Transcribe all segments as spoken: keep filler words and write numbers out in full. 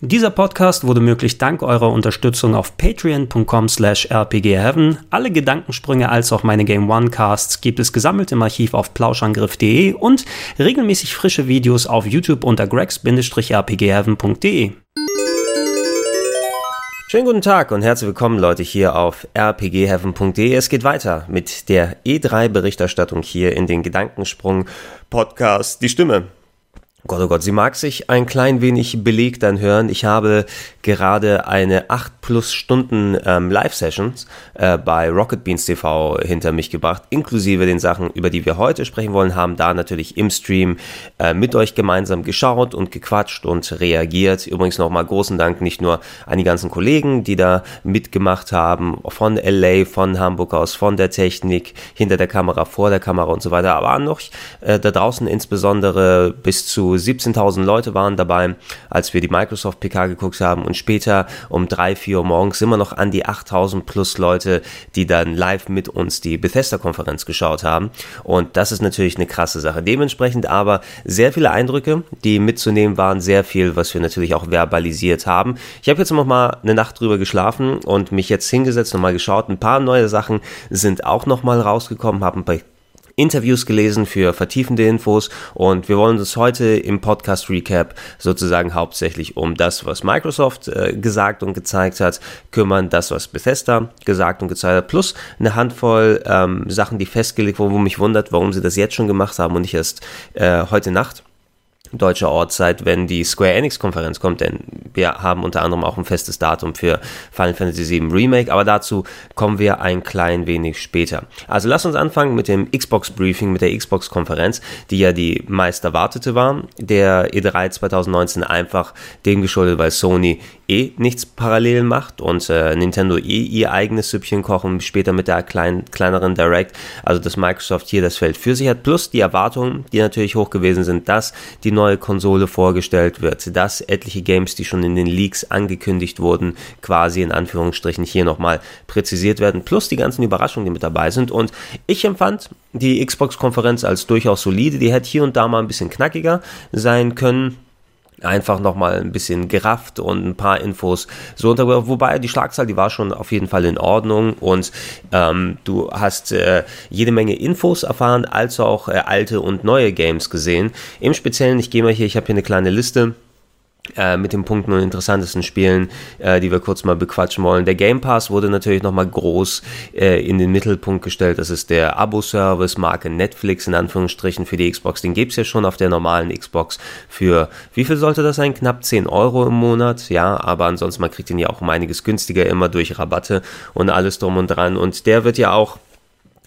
Dieser Podcast wurde möglich dank eurer Unterstützung auf patreon punkt com slash r p g heaven. Alle Gedankensprünge als auch meine Game One Casts gibt es gesammelt im Archiv auf plauschangriff punkt de und regelmäßig frische Videos auf YouTube unter gregs Bindestrich r p g heaven punkt de. Schönen guten Tag und herzlich willkommen, Leute, hier auf r p g heaven punkt de. Es geht weiter mit der E drei Berichterstattung hier in den Gedankensprung-Podcast Die Stimme. Gott, oh Gott, sie mag sich ein klein wenig belegt anhören. Ich habe gerade eine acht plus Stunden ähm, Live-Sessions äh, bei Rocket Beans T V hinter mich gebracht, inklusive den Sachen, über die wir heute sprechen wollen, haben da natürlich im Stream äh, mit euch gemeinsam geschaut und gequatscht und reagiert. Übrigens nochmal großen Dank nicht nur an die ganzen Kollegen, die da mitgemacht haben, von L A, von Hamburg aus, von der Technik, hinter der Kamera, vor der Kamera und so weiter, aber auch noch äh, da draußen insbesondere bis zu siebzehntausend Leute waren dabei, als wir die Microsoft P K geguckt haben, und später um drei, vier Uhr morgens immer noch an die achttausend plus Leute, die dann live mit uns die Bethesda-Konferenz geschaut haben, und das ist natürlich eine krasse Sache. Dementsprechend aber sehr viele Eindrücke, die mitzunehmen waren, sehr viel, was wir natürlich auch verbalisiert haben. Ich habe jetzt nochmal eine Nacht drüber geschlafen und mich jetzt hingesetzt, nochmal geschaut, ein paar neue Sachen sind auch nochmal rausgekommen, habe ein paar Interviews gelesen für vertiefende Infos, und wir wollen uns heute im Podcast-Recap sozusagen hauptsächlich um das, was Microsoft äh, gesagt und gezeigt hat, kümmern, das, was Bethesda gesagt und gezeigt hat, plus eine Handvoll ähm, Sachen, die festgelegt wurden, wo mich wundert, warum sie das jetzt schon gemacht haben und nicht erst äh, heute Nacht deutscher Ortszeit, wenn die Square Enix Konferenz kommt, denn wir haben unter anderem auch ein festes Datum für Final Fantasy sieben Remake, aber dazu kommen wir ein klein wenig später. Also lasst uns anfangen mit dem Xbox Briefing, mit der Xbox Konferenz, die ja die meist erwartete war, der E drei zwanzig neunzehn, einfach dem geschuldet, weil Sony eh nichts parallel macht und äh, Nintendo eh ihr eigenes Süppchen kochen, später mit der klein, kleineren Direct, also dass Microsoft hier das Feld für sich hat, plus die Erwartungen, die natürlich hoch gewesen sind, dass die neue Konsole vorgestellt wird, dass etliche Games, die schon in den Leaks angekündigt wurden, quasi in Anführungsstrichen hier nochmal präzisiert werden, plus die ganzen Überraschungen, die mit dabei sind, und ich empfand die Xbox-Konferenz als durchaus solide, die hätte hier und da mal ein bisschen knackiger sein können, einfach nochmal ein bisschen gerafft und ein paar Infos so untergebracht, wobei die Schlagzahl, die war schon auf jeden Fall in Ordnung, und ähm, du hast äh, jede Menge Infos erfahren, als auch äh, alte und neue Games gesehen. Im Speziellen, ich gehe mal hier, ich habe hier eine kleine Liste mit den Punkten und interessantesten Spielen, die wir kurz mal bequatschen wollen. Der Game Pass wurde natürlich nochmal groß in den Mittelpunkt gestellt. Das ist der Abo-Service, Marke Netflix in Anführungsstrichen für die Xbox. Den gibt's ja schon auf der normalen Xbox für, wie viel sollte das sein? Knapp zehn Euro im Monat, ja, aber ansonsten, man kriegt den ja auch um einiges günstiger, immer durch Rabatte und alles drum und dran, und der wird ja auch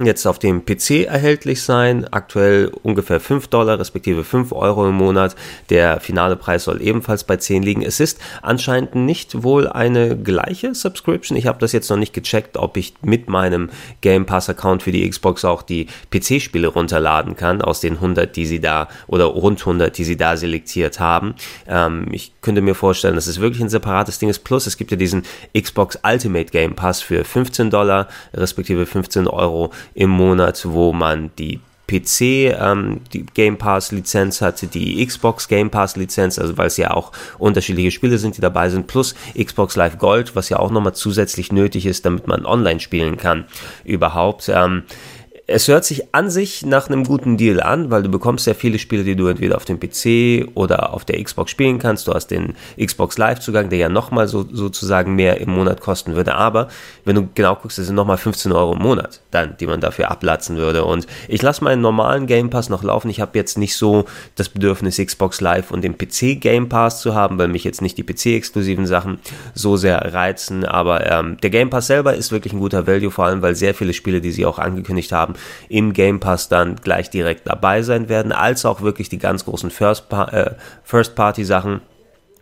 jetzt auf dem P C erhältlich sein, aktuell ungefähr fünf Dollar, respektive fünf Euro im Monat. Der finale Preis soll ebenfalls bei zehn liegen. Es ist anscheinend nicht wohl eine gleiche Subscription. Ich habe das jetzt noch nicht gecheckt, ob ich mit meinem Game Pass Account für die Xbox auch die P C-Spiele runterladen kann, aus den hundert, die sie da, oder rund hundert, die sie da selektiert haben. Ähm, ich könnte mir vorstellen, dass es wirklich ein separates Ding ist. Plus, es gibt ja diesen Xbox Ultimate Game Pass für fünfzehn Dollar, respektive fünfzehn Euro im Monat, wo man die P C ähm, die Game Pass Lizenz hatte, die Xbox Game Pass Lizenz, also weil es ja auch unterschiedliche Spiele sind, die dabei sind, plus Xbox Live Gold, was ja auch nochmal zusätzlich nötig ist, damit man online spielen kann überhaupt. Ähm, es hört sich an sich nach einem guten Deal an, weil du bekommst ja viele Spiele, die du entweder auf dem P C oder auf der Xbox spielen kannst. Du hast den Xbox Live Zugang, der ja nochmal so, sozusagen mehr im Monat kosten würde, aber wenn du genau guckst, das sind nochmal fünfzehn Euro im Monat dann, die man dafür ablatzen würde, und ich lasse meinen normalen Game Pass noch laufen. Ich habe jetzt nicht so das Bedürfnis, Xbox Live und den P C Game Pass zu haben, weil mich jetzt nicht die P C-exklusiven Sachen so sehr reizen, aber ähm, der Game Pass selber ist wirklich ein guter Value, vor allem, weil sehr viele Spiele, die sie auch angekündigt haben, im Game Pass dann gleich direkt dabei sein werden, als auch wirklich die ganz großen First Pa- äh, First-Party-Sachen,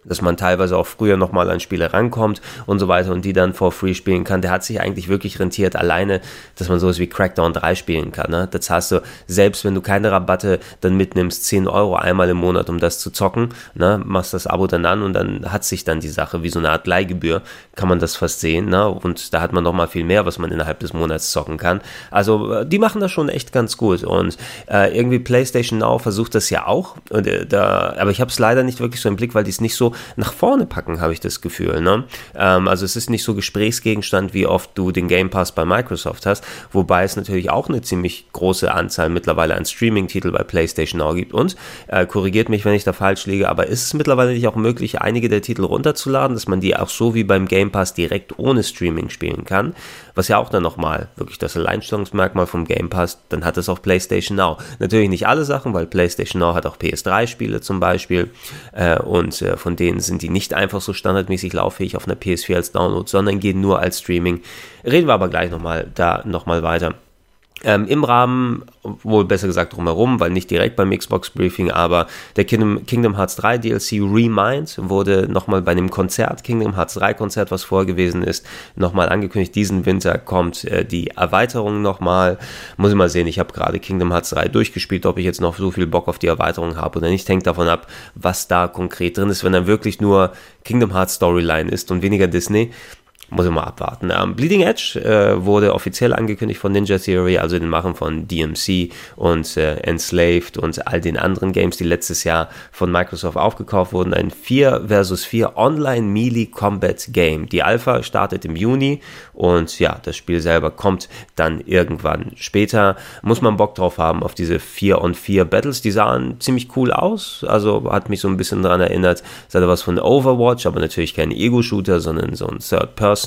dass man teilweise auch früher nochmal an Spiele rankommt und so weiter und die dann for free spielen kann. Der hat sich eigentlich wirklich rentiert, alleine, dass man sowas wie Crackdown drei spielen kann. Ne? Da zahlst du, selbst wenn du keine Rabatte dann mitnimmst, zehn Euro einmal im Monat, um das zu zocken, ne? Machst das Abo dann an und dann hat sich dann die Sache, wie so eine Art Leihgebühr, kann man das fast sehen. Ne? Und da hat man nochmal viel mehr, was man innerhalb des Monats zocken kann. Also die machen das schon echt ganz gut, und äh, irgendwie PlayStation Now versucht das ja auch, und, äh, da, aber ich habe es leider nicht wirklich so im Blick, weil die es nicht so nach vorne packen, habe ich das Gefühl. Ne? Ähm, also es ist nicht so Gesprächsgegenstand, wie oft du den Game Pass bei Microsoft hast, wobei es natürlich auch eine ziemlich große Anzahl mittlerweile an Streaming-Titel bei PlayStation Now gibt und, äh, korrigiert mich, wenn ich da falsch liege, aber ist es mittlerweile nicht auch möglich, einige der Titel runterzuladen, dass man die auch so wie beim Game Pass direkt ohne Streaming spielen kann, was ja auch dann nochmal wirklich das Alleinstellungsmerkmal vom Game Pass, dann hat es auch PlayStation Now. Natürlich nicht alle Sachen, weil PlayStation Now hat auch P S drei Spiele zum Beispiel, äh, und äh, von denen sind die nicht einfach so standardmäßig lauffähig auf einer P S vier als Download, sondern gehen nur als Streaming. Reden wir aber gleich nochmal da nochmal weiter. Ähm, im Rahmen, wohl besser gesagt drumherum, weil nicht direkt beim Xbox-Briefing, aber der Kingdom, Kingdom Hearts drei D L C Remind wurde nochmal bei einem Konzert, Kingdom Hearts drei Konzert, was vorher gewesen ist, nochmal angekündigt. Diesen Winter kommt äh, die Erweiterung nochmal. Muss ich mal sehen, ich habe gerade Kingdom Hearts drei durchgespielt, ob ich jetzt noch so viel Bock auf die Erweiterung habe oder nicht, hängt davon ab, was da konkret drin ist. Wenn dann wirklich nur Kingdom Hearts Storyline ist und weniger Disney, muss ich mal abwarten. Ähm, Bleeding Edge äh, wurde offiziell angekündigt von Ninja Theory, also den Machen von D M C und äh, Enslaved und all den anderen Games, die letztes Jahr von Microsoft aufgekauft wurden. Ein vier gegen vier Online-Melee-Combat-Game. Die Alpha startet im Juni und ja, das Spiel selber kommt dann irgendwann später. Muss man Bock drauf haben auf diese vier gegen vier Battles. Die sahen ziemlich cool aus, also hat mich so ein bisschen daran erinnert. Es hatte was von Overwatch, aber natürlich kein Ego-Shooter, sondern so ein Third-Person.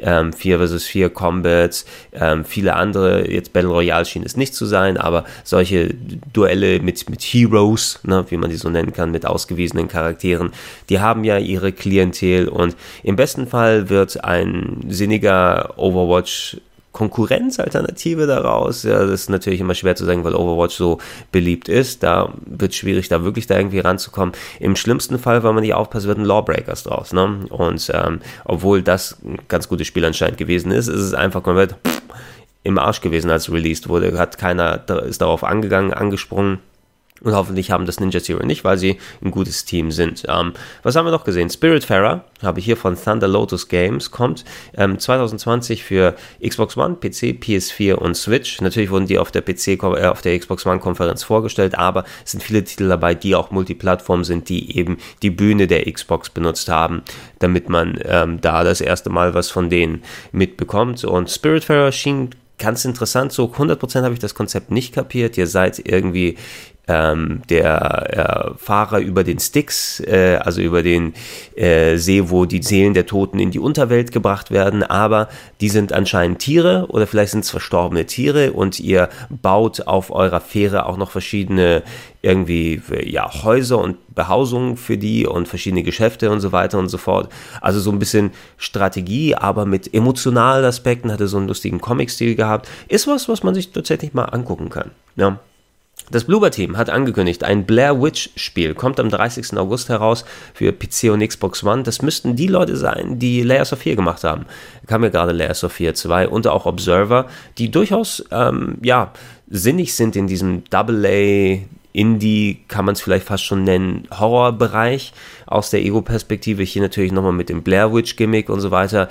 Ähm, vier gegen vier Combats, ähm, viele andere, jetzt Battle Royale schien es nicht zu sein, aber solche Duelle mit, mit Heroes, ne, wie man die so nennen kann, mit ausgewiesenen Charakteren, die haben ja ihre Klientel und im besten Fall wird ein sinniger Overwatch Konkurrenzalternative daraus, ja, das ist natürlich immer schwer zu sagen, weil Overwatch so beliebt ist, da wird es schwierig, da wirklich da irgendwie ranzukommen. Im schlimmsten Fall, wenn man nicht aufpasst, wird ein Lawbreakers draus, ne? Und ähm, obwohl das ein ganz gutes Spiel anscheinend gewesen ist, ist es einfach komplett im Arsch gewesen, als es released wurde, hat keiner, ist darauf angegangen, angesprungen. Und hoffentlich haben das Ninja Theory nicht, weil sie ein gutes Team sind. Ähm, was haben wir noch gesehen? Spiritfarer, habe ich hier von Thunder Lotus Games, kommt ähm, zwanzig zwanzig für Xbox One, P C, P S vier und Switch. Natürlich wurden die auf der P C, äh, auf der Xbox One Konferenz vorgestellt, aber es sind viele Titel dabei, die auch Multiplattform sind, die eben die Bühne der Xbox benutzt haben, damit man ähm, da das erste Mal was von denen mitbekommt. Und Spiritfarer schien ganz interessant, so hundert Prozent habe ich das Konzept nicht kapiert. Ihr seid irgendwie Ähm, der äh, Fahrer über den Styx, äh, also über den äh, See, wo die Seelen der Toten in die Unterwelt gebracht werden, aber die sind anscheinend Tiere oder vielleicht sind es verstorbene Tiere und ihr baut auf eurer Fähre auch noch verschiedene irgendwie ja, Häuser und Behausungen für die und verschiedene Geschäfte und so weiter und so fort. Also so ein bisschen Strategie, aber mit emotionalen Aspekten, hatte so einen lustigen Comic-Stil gehabt. Ist was, was man sich tatsächlich mal angucken kann. Ja. Das Bloober-Team hat angekündigt, ein Blair-Witch-Spiel kommt am dreißigsten August heraus für P C und Xbox One. Das müssten die Leute sein, die Layers of Fear gemacht haben. Kam ja gerade Layers of Fear zwei und auch Observer, die durchaus ähm, ja, sinnig sind in diesem Double-A- Indie, kann man es vielleicht fast schon nennen, Horrorbereich aus der Ego-Perspektive. Hier natürlich nochmal mit dem Blair-Witch-Gimmick und so weiter.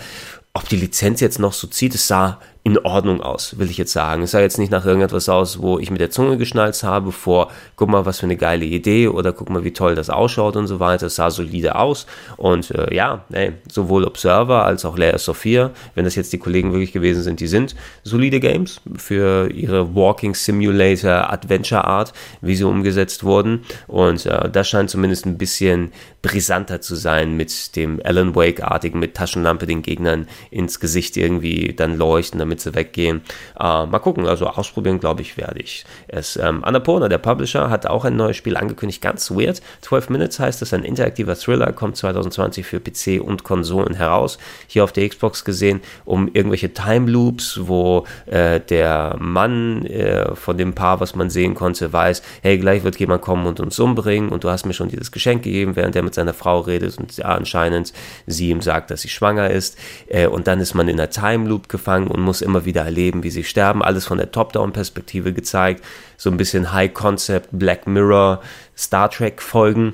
Ob die Lizenz jetzt noch so zieht, es sah in Ordnung aus, will ich jetzt sagen. Es sah jetzt nicht nach irgendetwas aus, wo ich mit der Zunge geschnalzt habe vor, guck mal, was für eine geile Idee oder guck mal, wie toll das ausschaut und so weiter. Es sah solide aus und äh, ja, ey, sowohl Observer als auch Layers of Fear, wenn das jetzt die Kollegen wirklich gewesen sind, die sind solide Games für ihre Walking Simulator Adventure Art, wie sie umgesetzt wurden und äh, das scheint zumindest ein bisschen brisanter zu sein mit dem Alan Wake-artigen, mit Taschenlampe den Gegnern ins Gesicht irgendwie dann leuchten, damit sie weggehen. Uh, mal gucken, also ausprobieren, glaube ich, werde ich es. Ähm, Annapurna, der Publisher, hat auch ein neues Spiel angekündigt, ganz weird. zwölf Minutes heißt es, ein interaktiver Thriller, kommt zwanzig zwanzig für P C und Konsolen heraus. Hier auf der Xbox gesehen, um irgendwelche Time Loops, wo äh, der Mann äh, von dem Paar, was man sehen konnte, weiß, hey, gleich wird jemand kommen und uns umbringen und du hast mir schon dieses Geschenk gegeben, während er mit seiner Frau redet und ja, anscheinend sie ihm sagt, dass sie schwanger ist. Äh, und dann ist man in einer Time Loop gefangen und muss immer wieder erleben, wie sie sterben. Alles von der Top-Down-Perspektive gezeigt. So ein bisschen High-Concept, Black Mirror, Star Trek-Folgen,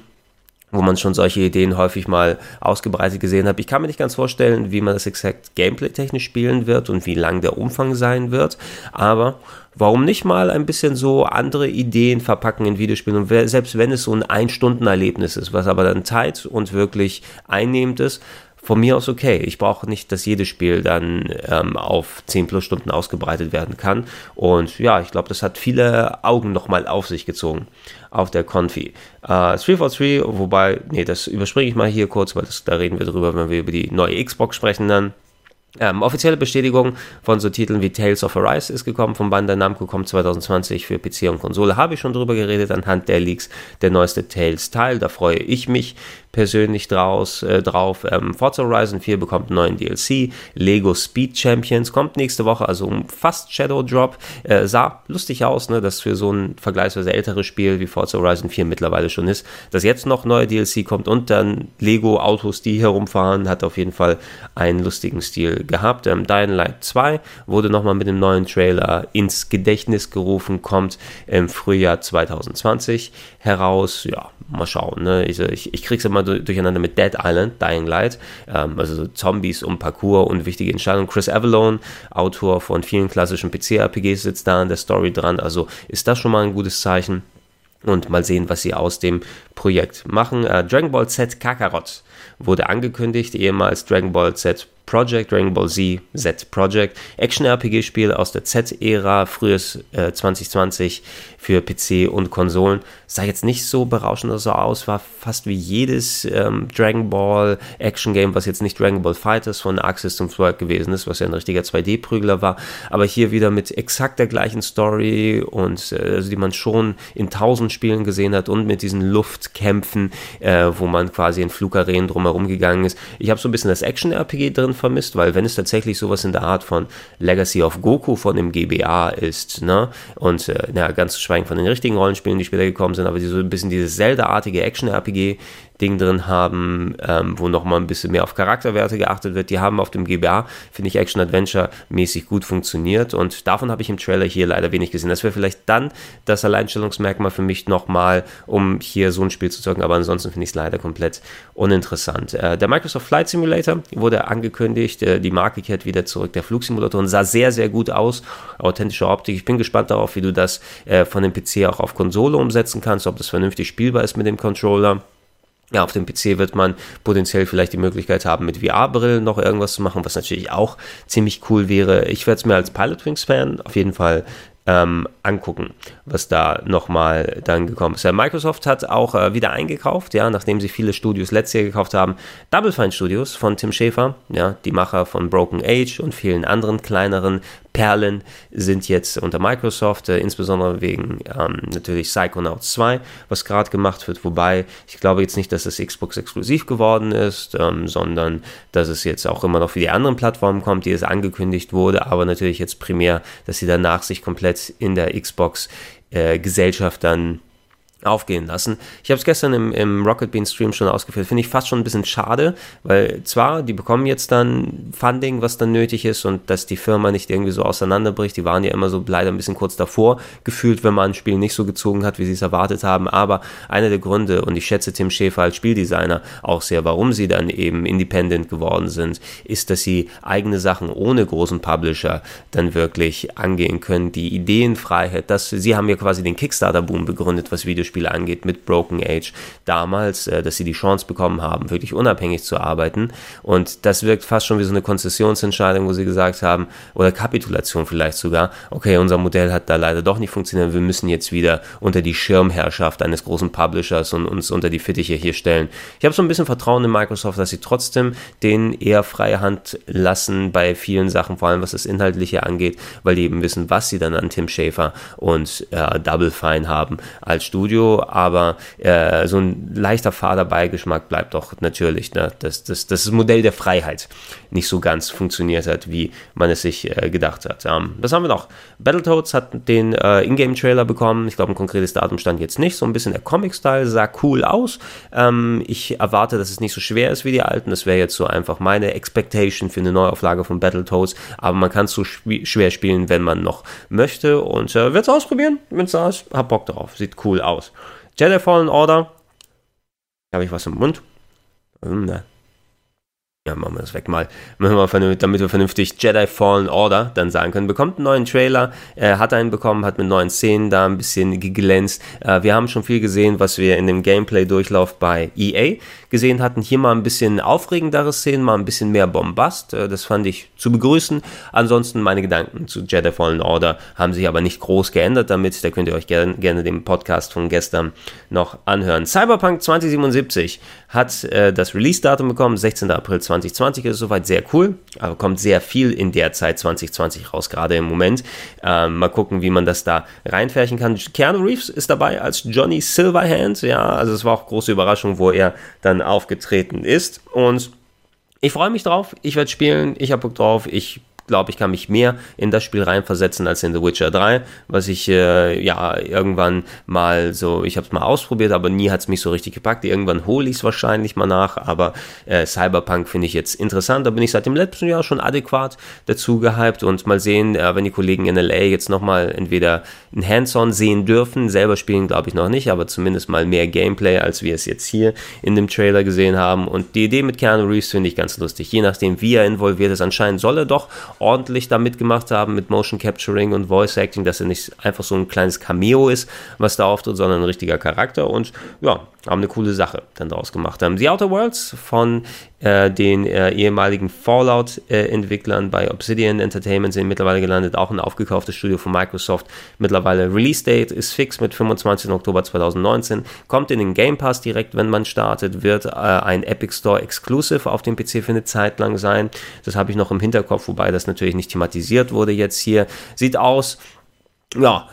wo man schon solche Ideen häufig mal ausgebreitet gesehen hat. Ich kann mir nicht ganz vorstellen, wie man das exakt gameplay-technisch spielen wird und wie lang der Umfang sein wird, aber warum nicht mal ein bisschen so andere Ideen verpacken in Videospielen, und selbst wenn es so ein Ein-Stunden-Erlebnis ist, was aber dann tight und wirklich einnehmend ist, von mir aus okay. Ich brauche nicht, dass jedes Spiel dann ähm, auf zehn plus Stunden ausgebreitet werden kann. Und ja, ich glaube, das hat viele Augen nochmal auf sich gezogen auf der Confi. Äh, drei vier drei, wobei, nee, das überspringe ich mal hier kurz, weil das, da reden wir drüber, wenn wir über die neue Xbox sprechen dann. Ähm, offizielle Bestätigung von so Titeln wie Tales of Arise ist gekommen, von Bandai Namco, kommt zwanzig zwanzig für P C und Konsole, habe ich schon drüber geredet, anhand der Leaks, der neueste Tales-Teil, da freue ich mich persönlich draus, äh, drauf, ähm, Forza Horizon vier bekommt einen neuen D L C, Lego Speed Champions kommt nächste Woche, also fast Shadow Drop, äh, sah lustig aus, ne, dass für so ein vergleichsweise älteres Spiel wie Forza Horizon vier mittlerweile schon ist, dass jetzt noch neue D L C kommt und dann Lego-Autos, die herumfahren, hat auf jeden Fall einen lustigen Stil gehabt. Ähm, Dying Light zwei wurde nochmal mit dem neuen Trailer ins Gedächtnis gerufen, kommt im Frühjahr zwanzig zwanzig heraus. Ja, mal schauen. Ne? Ich, ich, ich krieg's immer du- durcheinander mit Dead Island, Dying Light, ähm, also so Zombies um Parkour und wichtige Entscheidungen. Chris Avellone, Autor von vielen klassischen P C R P Gs, sitzt da an der Story dran, also ist das schon mal ein gutes Zeichen. Und mal sehen, was sie aus dem Projekt machen. Äh, Dragon Ball Z Kakarot wurde angekündigt, ehemals Dragon Ball Z Project, Dragon Ball Z, Z Project, Action-R P G-Spiel aus der Z-Ära, frühes äh, zwanzig zwanzig für P C und Konsolen. Sah jetzt nicht so berauschend so aus, war fast wie jedes ähm, Dragon Ball Action-Game, was jetzt nicht Dragon Ball Fighters von Axis zum Work gewesen ist, was ja ein richtiger zwei D-Prügler war, aber hier wieder mit exakt der gleichen Story und äh, also die man schon in tausend Spielen gesehen hat und mit diesen Luftkämpfen, äh, wo man quasi in Flugarenen drumherum gegangen ist. Ich habe so ein bisschen das Action-R P G drin vermisst, weil wenn es tatsächlich sowas in der Art von Legacy of Goku von dem G B A ist, ne, und äh, na, ganz zu schweigen von den richtigen Rollenspielen, die später gekommen sind, aber die so ein bisschen dieses Zelda-artige Action-R P G-Ding drin haben, ähm, wo nochmal ein bisschen mehr auf Charakterwerte geachtet wird, die haben auf dem G B A, finde ich, Action-Adventure-mäßig gut funktioniert und davon habe ich im Trailer hier leider wenig gesehen. Das wäre vielleicht dann das Alleinstellungsmerkmal für mich nochmal, um hier so ein Spiel zu zocken, aber ansonsten finde ich es leider komplett uninteressant. Äh, der Microsoft Flight Simulator wurde angekündigt, die Marke kehrt wieder zurück, der Flugsimulator, und sah sehr, sehr gut aus, authentische Optik. Ich bin gespannt darauf, wie du das äh, von dem P C auch auf Konsole umsetzen kannst, ob das vernünftig spielbar ist mit dem Controller. Ja, auf dem P C wird man potenziell vielleicht die Möglichkeit haben, mit V R-Brillen noch irgendwas zu machen, was natürlich auch ziemlich cool wäre. Ich werde es mir als Pilotwings-Fan auf jeden Fall Ähm, angucken, was da nochmal dann gekommen ist. Ja, Microsoft hat auch äh, wieder eingekauft, ja, nachdem sie viele Studios letztes Jahr gekauft haben. Double Fine Studios von Tim Schäfer, ja, die Macher von Broken Age und vielen anderen kleineren Perlen sind jetzt unter Microsoft, äh, insbesondere wegen ähm, natürlich Psychonauts zwei, was gerade gemacht wird, wobei ich glaube jetzt nicht, dass es Xbox exklusiv geworden ist, ähm, sondern dass es jetzt auch immer noch für die anderen Plattformen kommt, die es angekündigt wurde, aber natürlich jetzt primär, dass sie danach sich komplett in der Xbox-Gesellschaft äh, dann aufgehen lassen. Ich habe es gestern im, im Rocket Beans Stream schon ausgeführt, finde ich fast schon ein bisschen schade, weil zwar, die bekommen jetzt dann Funding, was dann nötig ist und dass die Firma nicht irgendwie so auseinanderbricht, die waren ja immer so leider ein bisschen kurz davor gefühlt, wenn man ein Spiel nicht so gezogen hat, wie sie es erwartet haben, aber einer der Gründe, und ich schätze Tim Schäfer als Spieldesigner auch sehr, warum sie dann eben independent geworden sind, ist, dass sie eigene Sachen ohne großen Publisher dann wirklich angehen können, die Ideenfreiheit, dass sie haben ja quasi den Kickstarter-Boom begründet, was Videospiele angeht, mit Broken Age damals, äh, dass sie die Chance bekommen haben, wirklich unabhängig zu arbeiten, und das wirkt fast schon wie so eine Konzessionsentscheidung, wo sie gesagt haben, oder Kapitulation vielleicht sogar, okay, unser Modell hat da leider doch nicht funktioniert, wir müssen jetzt wieder unter die Schirmherrschaft eines großen Publishers und uns unter die Fittiche hier stellen. Ich habe so ein bisschen Vertrauen in Microsoft, dass sie trotzdem denen eher freie Hand lassen bei vielen Sachen, vor allem was das Inhaltliche angeht, weil die eben wissen, was sie dann an Tim Schäfer und äh, Double Fine haben als Studio, aber äh, so ein leichter Faderbeigeschmack bleibt doch natürlich, ne? dass, dass, dass das Modell der Freiheit nicht so ganz funktioniert hat, wie man es sich äh, gedacht hat. Ähm, was haben wir noch? Battletoads hat den äh, Ingame-Trailer bekommen, ich glaube ein konkretes Datum stand jetzt nicht, so ein bisschen der Comic-Style, sah cool aus, ähm, ich erwarte, dass es nicht so schwer ist wie die alten, das wäre jetzt so einfach meine Expectation für eine Neuauflage von Battletoads, aber man kann es so schw- schwer spielen, wenn man noch möchte, und äh, werde es ausprobieren, wenn es da ist, hab Bock drauf, sieht cool aus. Jedi Fallen Order, Habe ich was im Mund? Hm, ne. Ja, machen wir das weg mal. Machen wir, damit wir vernünftig Jedi Fallen Order dann sagen können. Bekommt einen neuen Trailer, äh, hat einen bekommen, hat mit neuen Szenen da ein bisschen geglänzt. Äh, wir haben schon viel gesehen, was wir in dem Gameplay-Durchlauf bei E A gesehen hatten. Hier mal ein bisschen aufregendere Szenen, mal ein bisschen mehr Bombast. Äh, das fand ich zu begrüßen. Ansonsten meine Gedanken zu Jedi Fallen Order haben sich aber nicht groß geändert damit. Da könnt ihr euch gerne, gerne den Podcast von gestern noch anhören. Cyberpunk zwanzig siebenundsiebzig hat äh, das Release-Datum bekommen, sechzehnter April zwanzig zwanzig ist soweit sehr cool, aber kommt sehr viel in der Zeit zwanzig zwanzig raus, gerade im Moment. Ähm, mal gucken, wie man das da reinfärchen kann. Keanu Reeves ist dabei als Johnny Silverhand, ja, also es war auch große Überraschung, wo er dann aufgetreten ist und ich freue mich drauf, ich werde spielen, ich habe Bock drauf, ich glaube, ich kann mich mehr in das Spiel reinversetzen als in The Witcher drei, was ich äh, ja irgendwann mal so, ich habe es mal ausprobiert, aber nie hat es mich so richtig gepackt. Irgendwann hole ich es wahrscheinlich mal nach, aber äh, Cyberpunk finde ich jetzt interessant. Da bin ich seit dem letzten Jahr schon adäquat dazu gehypt und mal sehen, äh, wenn die Kollegen in L A jetzt nochmal entweder ein Hands-on sehen dürfen, selber spielen glaube ich noch nicht, aber zumindest mal mehr Gameplay, als wir es jetzt hier in dem Trailer gesehen haben. Und die Idee mit Keanu Reeves finde ich ganz lustig. Je nachdem, wie er involviert ist, anscheinend soll er doch ordentlich da mitgemacht haben mit Motion Capturing und Voice Acting, dass er nicht einfach so ein kleines Cameo ist, was da auftritt, sondern ein richtiger Charakter und ja, haben eine coole Sache dann daraus gemacht. Haben The Outer Worlds von äh, den äh, ehemaligen Fallout-Entwicklern äh, bei Obsidian Entertainment sind mittlerweile gelandet, auch ein aufgekauftes Studio von Microsoft. Mittlerweile Release Date ist fix mit fünfundzwanzigster Oktober zweitausendneunzehn, kommt in den Game Pass direkt, wenn man startet, wird äh, ein Epic Store Exclusive auf dem P C für eine Zeit lang sein. Das habe ich noch im Hinterkopf, wobei das natürlich nicht thematisiert wurde jetzt hier. Sieht aus, ja,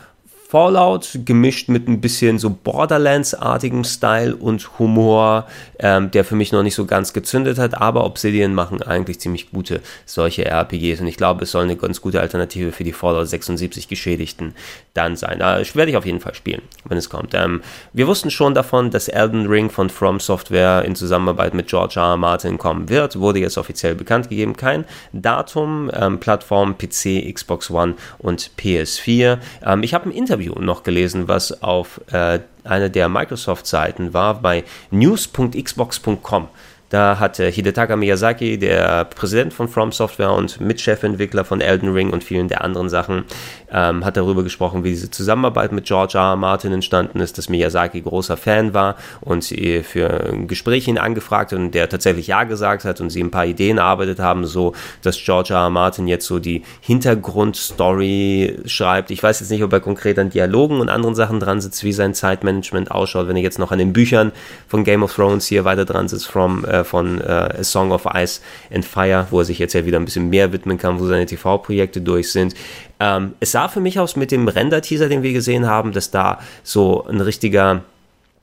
Fallout gemischt mit ein bisschen so Borderlands-artigem Style und Humor, ähm, der für mich noch nicht so ganz gezündet hat, aber Obsidian machen eigentlich ziemlich gute solche R P Gs und ich glaube, es soll eine ganz gute Alternative für die Fallout sechsundsiebzig Geschädigten dann sein. Da werde ich auf jeden Fall spielen, wenn es kommt. Ähm, wir wussten schon davon, dass Elden Ring von From Software in Zusammenarbeit mit George R R. Martin kommen wird, wurde jetzt offiziell bekannt gegeben. Kein Datum, ähm, Plattform, P C, Xbox One und P S vier. Ähm, ich habe ein Interview noch gelesen, was auf äh, einer der Microsoft-Seiten war, bei news Punkt xbox Punkt com. Da hat äh, Hidetaka Miyazaki, der Präsident von From Software und Mitchefentwickler von Elden Ring und vielen der anderen Sachen, ähm, hat darüber gesprochen, wie diese Zusammenarbeit mit George R R. Martin entstanden ist, dass Miyazaki großer Fan war und sie für ein Gespräch ihn angefragt hat und der tatsächlich ja gesagt hat und sie ein paar Ideen erarbeitet haben, so dass George R R. Martin jetzt so die Hintergrundstory schreibt. Ich weiß jetzt nicht, ob er konkret an Dialogen und anderen Sachen dran sitzt, wie sein Zeitmanagement ausschaut, wenn er jetzt noch an den Büchern von Game of Thrones hier weiter dran sitzt, from äh, von äh, A Song of Ice and Fire, wo er sich jetzt ja wieder ein bisschen mehr widmen kann, wo seine T V-Projekte durch sind. Ähm, es sah für mich aus mit dem Render-Teaser, den wir gesehen haben, dass da so ein richtiger,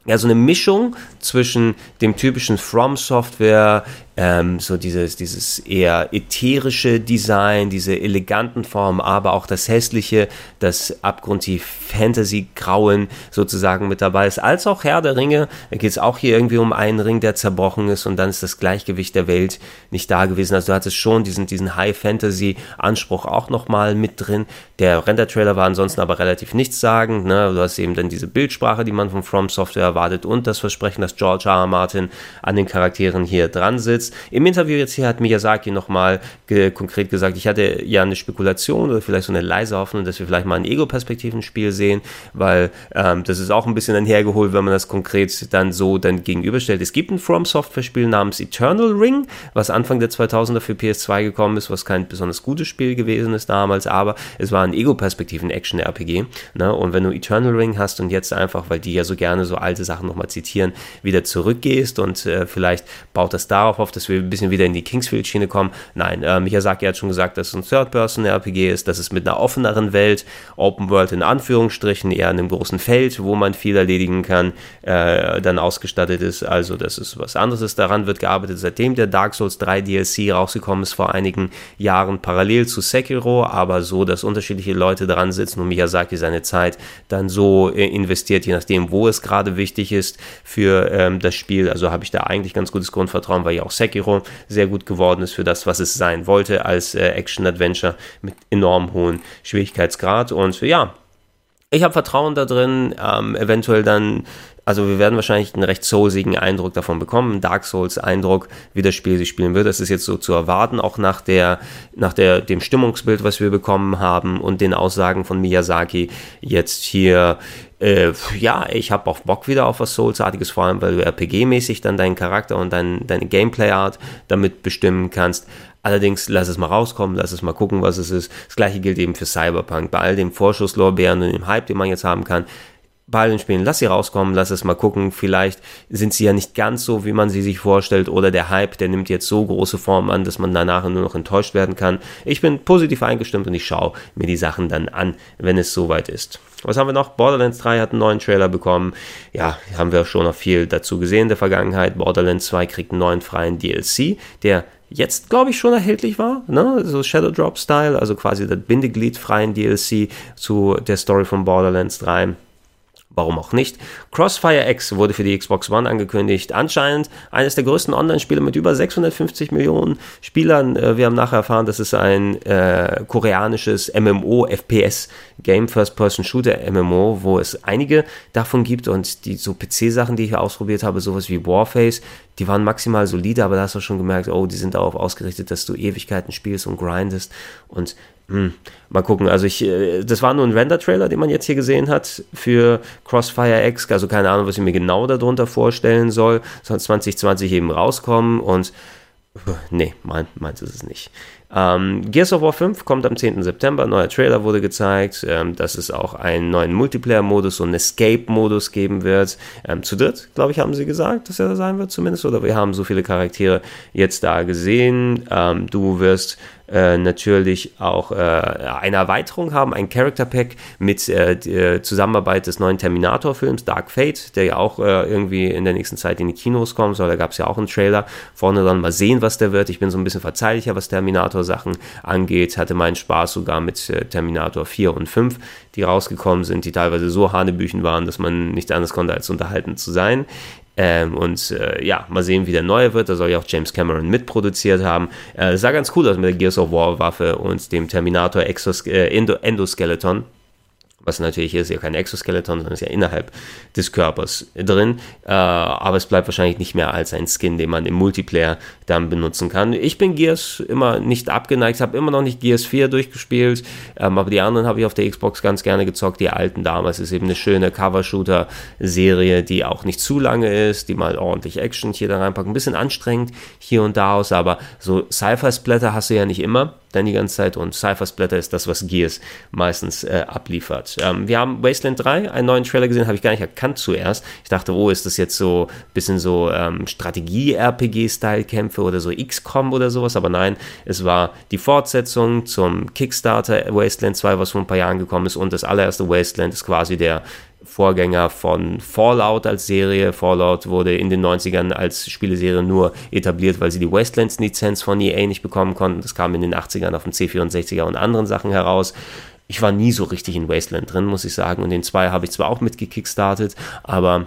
ja, so eine Mischung zwischen dem typischen From-Software, ähm, so dieses, dieses eher ätherische Design, diese eleganten Formen, aber auch das hässliche, das abgrundtief Fantasy-Grauen sozusagen mit dabei ist, als auch Herr der Ringe. Da geht es auch hier irgendwie um einen Ring, der zerbrochen ist und dann ist das Gleichgewicht der Welt nicht da gewesen. Also du hattest schon diesen, diesen High-Fantasy-Anspruch auch nochmal mit drin. Der Render-Trailer war ansonsten aber relativ nichtssagend, ne? Du hast eben dann diese Bildsprache, die man von From Software erwartet und das Versprechen, dass George R R. Martin an den Charakteren hier dran sitzt. Im Interview jetzt hier hat Miyazaki nochmal ge- konkret gesagt, ich hatte ja eine Spekulation oder vielleicht so eine leise Hoffnung, dass wir vielleicht mal ein Ego-Perspektiven-Spiel sehen, weil ähm, das ist auch ein bisschen einhergeholt, wenn man das konkret dann so dann gegenüberstellt. Es gibt ein From-Software-Spiel namens Eternal Ring, was Anfang der zweitausender für P S zwei gekommen ist, was kein besonders gutes Spiel gewesen ist damals, aber es war ein Ego-Perspektiven-Action-R P G, ne? Und wenn du Eternal Ring hast und jetzt einfach, weil die ja so gerne so alte Sachen nochmal zitieren, wieder zurückgehst und äh, vielleicht baut das darauf auf, dass wir ein bisschen wieder in die Kingsfield-Schiene kommen. Nein, äh, Miyazaki hat schon gesagt, dass es ein Third-Person-R P G ist, dass es mit einer offeneren Welt, Open World in Anführungsstrichen, eher in einem großen Feld, wo man viel erledigen kann, äh, dann ausgestattet ist. Also das ist was anderes ist. Daran wird gearbeitet, seitdem der Dark Souls drei D L C rausgekommen ist, vor einigen Jahren parallel zu Sekiro, aber so, dass unterschiedliche Leute dran sitzen und Miyazaki seine Zeit dann so äh, investiert, je nachdem, wo es gerade wichtig ist für ähm, das Spiel, also habe ich da eigentlich ganz gutes Grundvertrauen, weil ja auch Sekiro sehr gut geworden ist für das, was es sein wollte als äh, Action-Adventure mit enorm hohem Schwierigkeitsgrad und ja, ich habe Vertrauen da drin, ähm, eventuell dann Also wir werden wahrscheinlich einen recht soulsigen Eindruck davon bekommen, einen Dark Souls-Eindruck, wie das Spiel sich spielen wird. Das ist jetzt so zu erwarten, auch nach, der, nach der, dem Stimmungsbild, was wir bekommen haben und den Aussagen von Miyazaki jetzt hier. Äh, ja, ich habe auch Bock wieder auf was Souls-artiges, vor allem weil du R P G-mäßig dann deinen Charakter und dein, deine Gameplay-Art damit bestimmen kannst. Allerdings lass es mal rauskommen, lass es mal gucken, was es ist. Das gleiche gilt eben für Cyberpunk. Bei all dem Vorschusslorbeeren und dem Hype, den man jetzt haben kann, bei den Spielen, lass sie rauskommen, lass es mal gucken, vielleicht sind sie ja nicht ganz so, wie man sie sich vorstellt, oder der Hype, der nimmt jetzt so große Form an, dass man danach nur noch enttäuscht werden kann. Ich bin positiv eingestimmt und ich schaue mir die Sachen dann an, wenn es soweit ist. Was haben wir noch? Borderlands drei hat einen neuen Trailer bekommen. Ja, haben wir schon noch viel dazu gesehen in der Vergangenheit. Borderlands zwei kriegt einen neuen freien D L C, der jetzt, glaube ich, schon erhältlich war, ne? So Shadow Drop-Style, also quasi das Bindeglied freien D L C zu der Story von Borderlands drei. Warum auch nicht. Crossfire X wurde für die Xbox One angekündigt. Anscheinend eines der größten Online-Spiele mit über sechshundertfünfzig Millionen Spielern. Wir haben nachher erfahren, dass es ein äh, koreanisches M M O F P S, Game First Person Shooter M M O, wo es einige davon gibt. Und die so P C-Sachen, die ich hier ausprobiert habe, sowas wie Warface, die waren maximal solide, aber da hast du schon gemerkt, oh, die sind darauf ausgerichtet, dass du Ewigkeiten spielst und grindest und Hm, mal gucken, also ich, das war nur ein Render-Trailer, den man jetzt hier gesehen hat für Crossfire X, also keine Ahnung, was ich mir genau darunter vorstellen soll, soll zwanzig zwanzig eben rauskommen und nee, mein, meins ist es nicht. Ähm, Gears of War fünf kommt am zehnten September, neuer Trailer wurde gezeigt, ähm, dass es auch einen neuen Multiplayer-Modus und einen Escape-Modus geben wird. Ähm, zu dritt, glaube ich, haben sie gesagt, dass er da sein wird zumindest, oder wir haben so viele Charaktere jetzt da gesehen. Ähm, du wirst äh, natürlich auch äh, eine Erweiterung haben, ein Character-Pack mit äh, der Zusammenarbeit des neuen Terminator-Films Dark Fate, der ja auch äh, irgendwie in der nächsten Zeit in die Kinos kommen soll, da gab es ja auch einen Trailer, vorne dann mal sehen, was der wird. Ich bin so ein bisschen verzeihlicher, was Terminator Sachen angeht, hatte meinen Spaß sogar mit Terminator vier und fünf, die rausgekommen sind, die teilweise so hanebüchen waren, dass man nicht anders konnte, als unterhalten zu sein. Ähm, und äh, ja, mal sehen, wie der neue wird. Da soll ja auch James Cameron mitproduziert haben. Äh, sah ganz cool aus mit der Gears of War Waffe und dem Terminator Exos- äh, Endo- Endoskeleton. Was natürlich hier ist ja kein Exoskeleton, sondern ist ja innerhalb des Körpers drin. Äh, aber es bleibt wahrscheinlich nicht mehr als ein Skin, den man im Multiplayer dann benutzen kann. Ich bin Gears immer nicht abgeneigt, habe immer noch nicht Gears vier durchgespielt, ähm, aber die anderen habe ich auf der Xbox ganz gerne gezockt, die alten damals. Ist eben eine schöne Cover-Shooter-Serie, die auch nicht zu lange ist, die mal ordentlich Action hier da reinpackt. Ein bisschen anstrengend hier und da aus, aber so Sci-Fi-Splatter hast du ja nicht immer dann die ganze Zeit und Sci-Fi-Splatter ist das, was Gears meistens äh, abliefert. Ähm, wir haben Wasteland drei, einen neuen Trailer gesehen, habe ich gar nicht erkannt zuerst. Ich dachte, oh, ist das jetzt so ein bisschen so ähm, Strategie-R P G-Style-Kämpfe oder so X COM oder sowas, aber nein, es war die Fortsetzung zum Kickstarter Wasteland zwei, was vor ein paar Jahren gekommen ist und das allererste Wasteland ist quasi der Vorgänger von Fallout als Serie. Fallout wurde in den neunzigern als Spieleserie nur etabliert, weil sie die Wastelands-Lizenz von E A nicht bekommen konnten. Das kam in den achtzigern auf dem C vierundsechziger und anderen Sachen heraus. Ich war nie so richtig in Wasteland drin, muss ich sagen. Und den zwei habe ich zwar auch mitgekickstartet, aber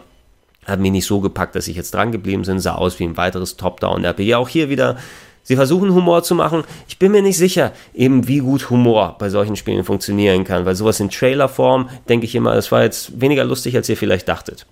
hat mich nicht so gepackt, dass ich jetzt dran geblieben bin. Sah aus wie ein weiteres Top-Down-R P G. Auch hier wieder. Sie versuchen Humor zu machen. Ich bin mir nicht sicher, eben wie gut Humor bei solchen Spielen funktionieren kann, weil sowas in Trailerform, denke ich immer, das war jetzt weniger lustig, als ihr vielleicht dachtet.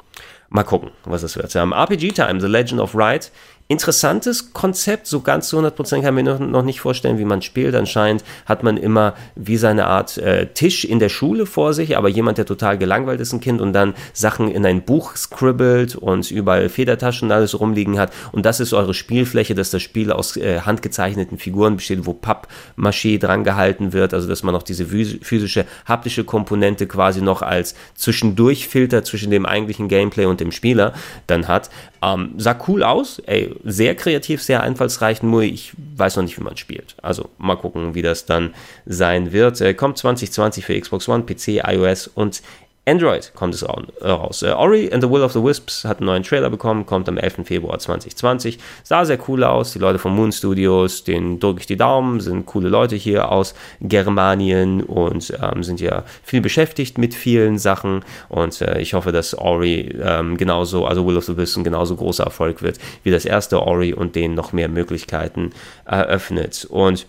Mal gucken, was es wird. Wir haben R P G-Time, The Legend of Ride. Interessantes Konzept, so ganz zu hundert Prozent kann ich mir noch nicht vorstellen, wie man spielt. Anscheinend hat man immer wie so eine Art äh, Tisch in der Schule vor sich, aber jemand, der total gelangweilt ist, ein Kind, und dann Sachen in ein Buch scribbelt und überall Federtaschen alles rumliegen hat. Und das ist eure Spielfläche, dass das Spiel aus äh, handgezeichneten Figuren besteht, wo Pappmaché dran gehalten wird, also dass man noch diese physische, haptische Komponente quasi noch als Zwischendurchfilter zwischen dem eigentlichen Gameplay und dem Spieler dann hat. Ähm, sah cool aus, ey, sehr kreativ, sehr einfallsreich, nur ich weiß noch nicht, wie man spielt. Also mal gucken, wie das dann sein wird. Äh, kommt zwanzig zwanzig für Xbox One, P C, iOS und Android kommt es raus. Äh, Ori and the Will of the Wisps hat einen neuen Trailer bekommen, kommt am elften Februar zwanzig zwanzig. Sah sehr cool aus, die Leute von Moon Studios, denen drücke ich die Daumen, sind coole Leute hier aus Germanien und ähm, sind ja viel beschäftigt mit vielen Sachen und äh, ich hoffe, dass Ori ähm, genauso, also Will of the Wisps, ein genauso großer Erfolg wird wie das erste Ori und denen noch mehr Möglichkeiten eröffnet. Und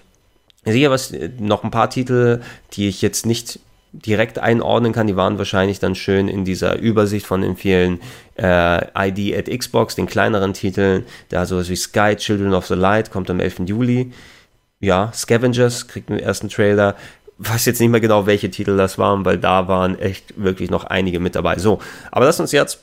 ich sehe was, noch ein paar Titel, die ich jetzt nicht direkt einordnen kann. Die waren wahrscheinlich dann schön in dieser Übersicht von den vielen äh, I D at Xbox, den kleineren Titeln, da sowas wie Sky, Children of the Light, kommt am elften Juli. Ja, Scavengers kriegt den ersten Trailer. Weiß jetzt nicht mehr genau, welche Titel das waren, weil da waren echt wirklich noch einige mit dabei. So, aber lass uns jetzt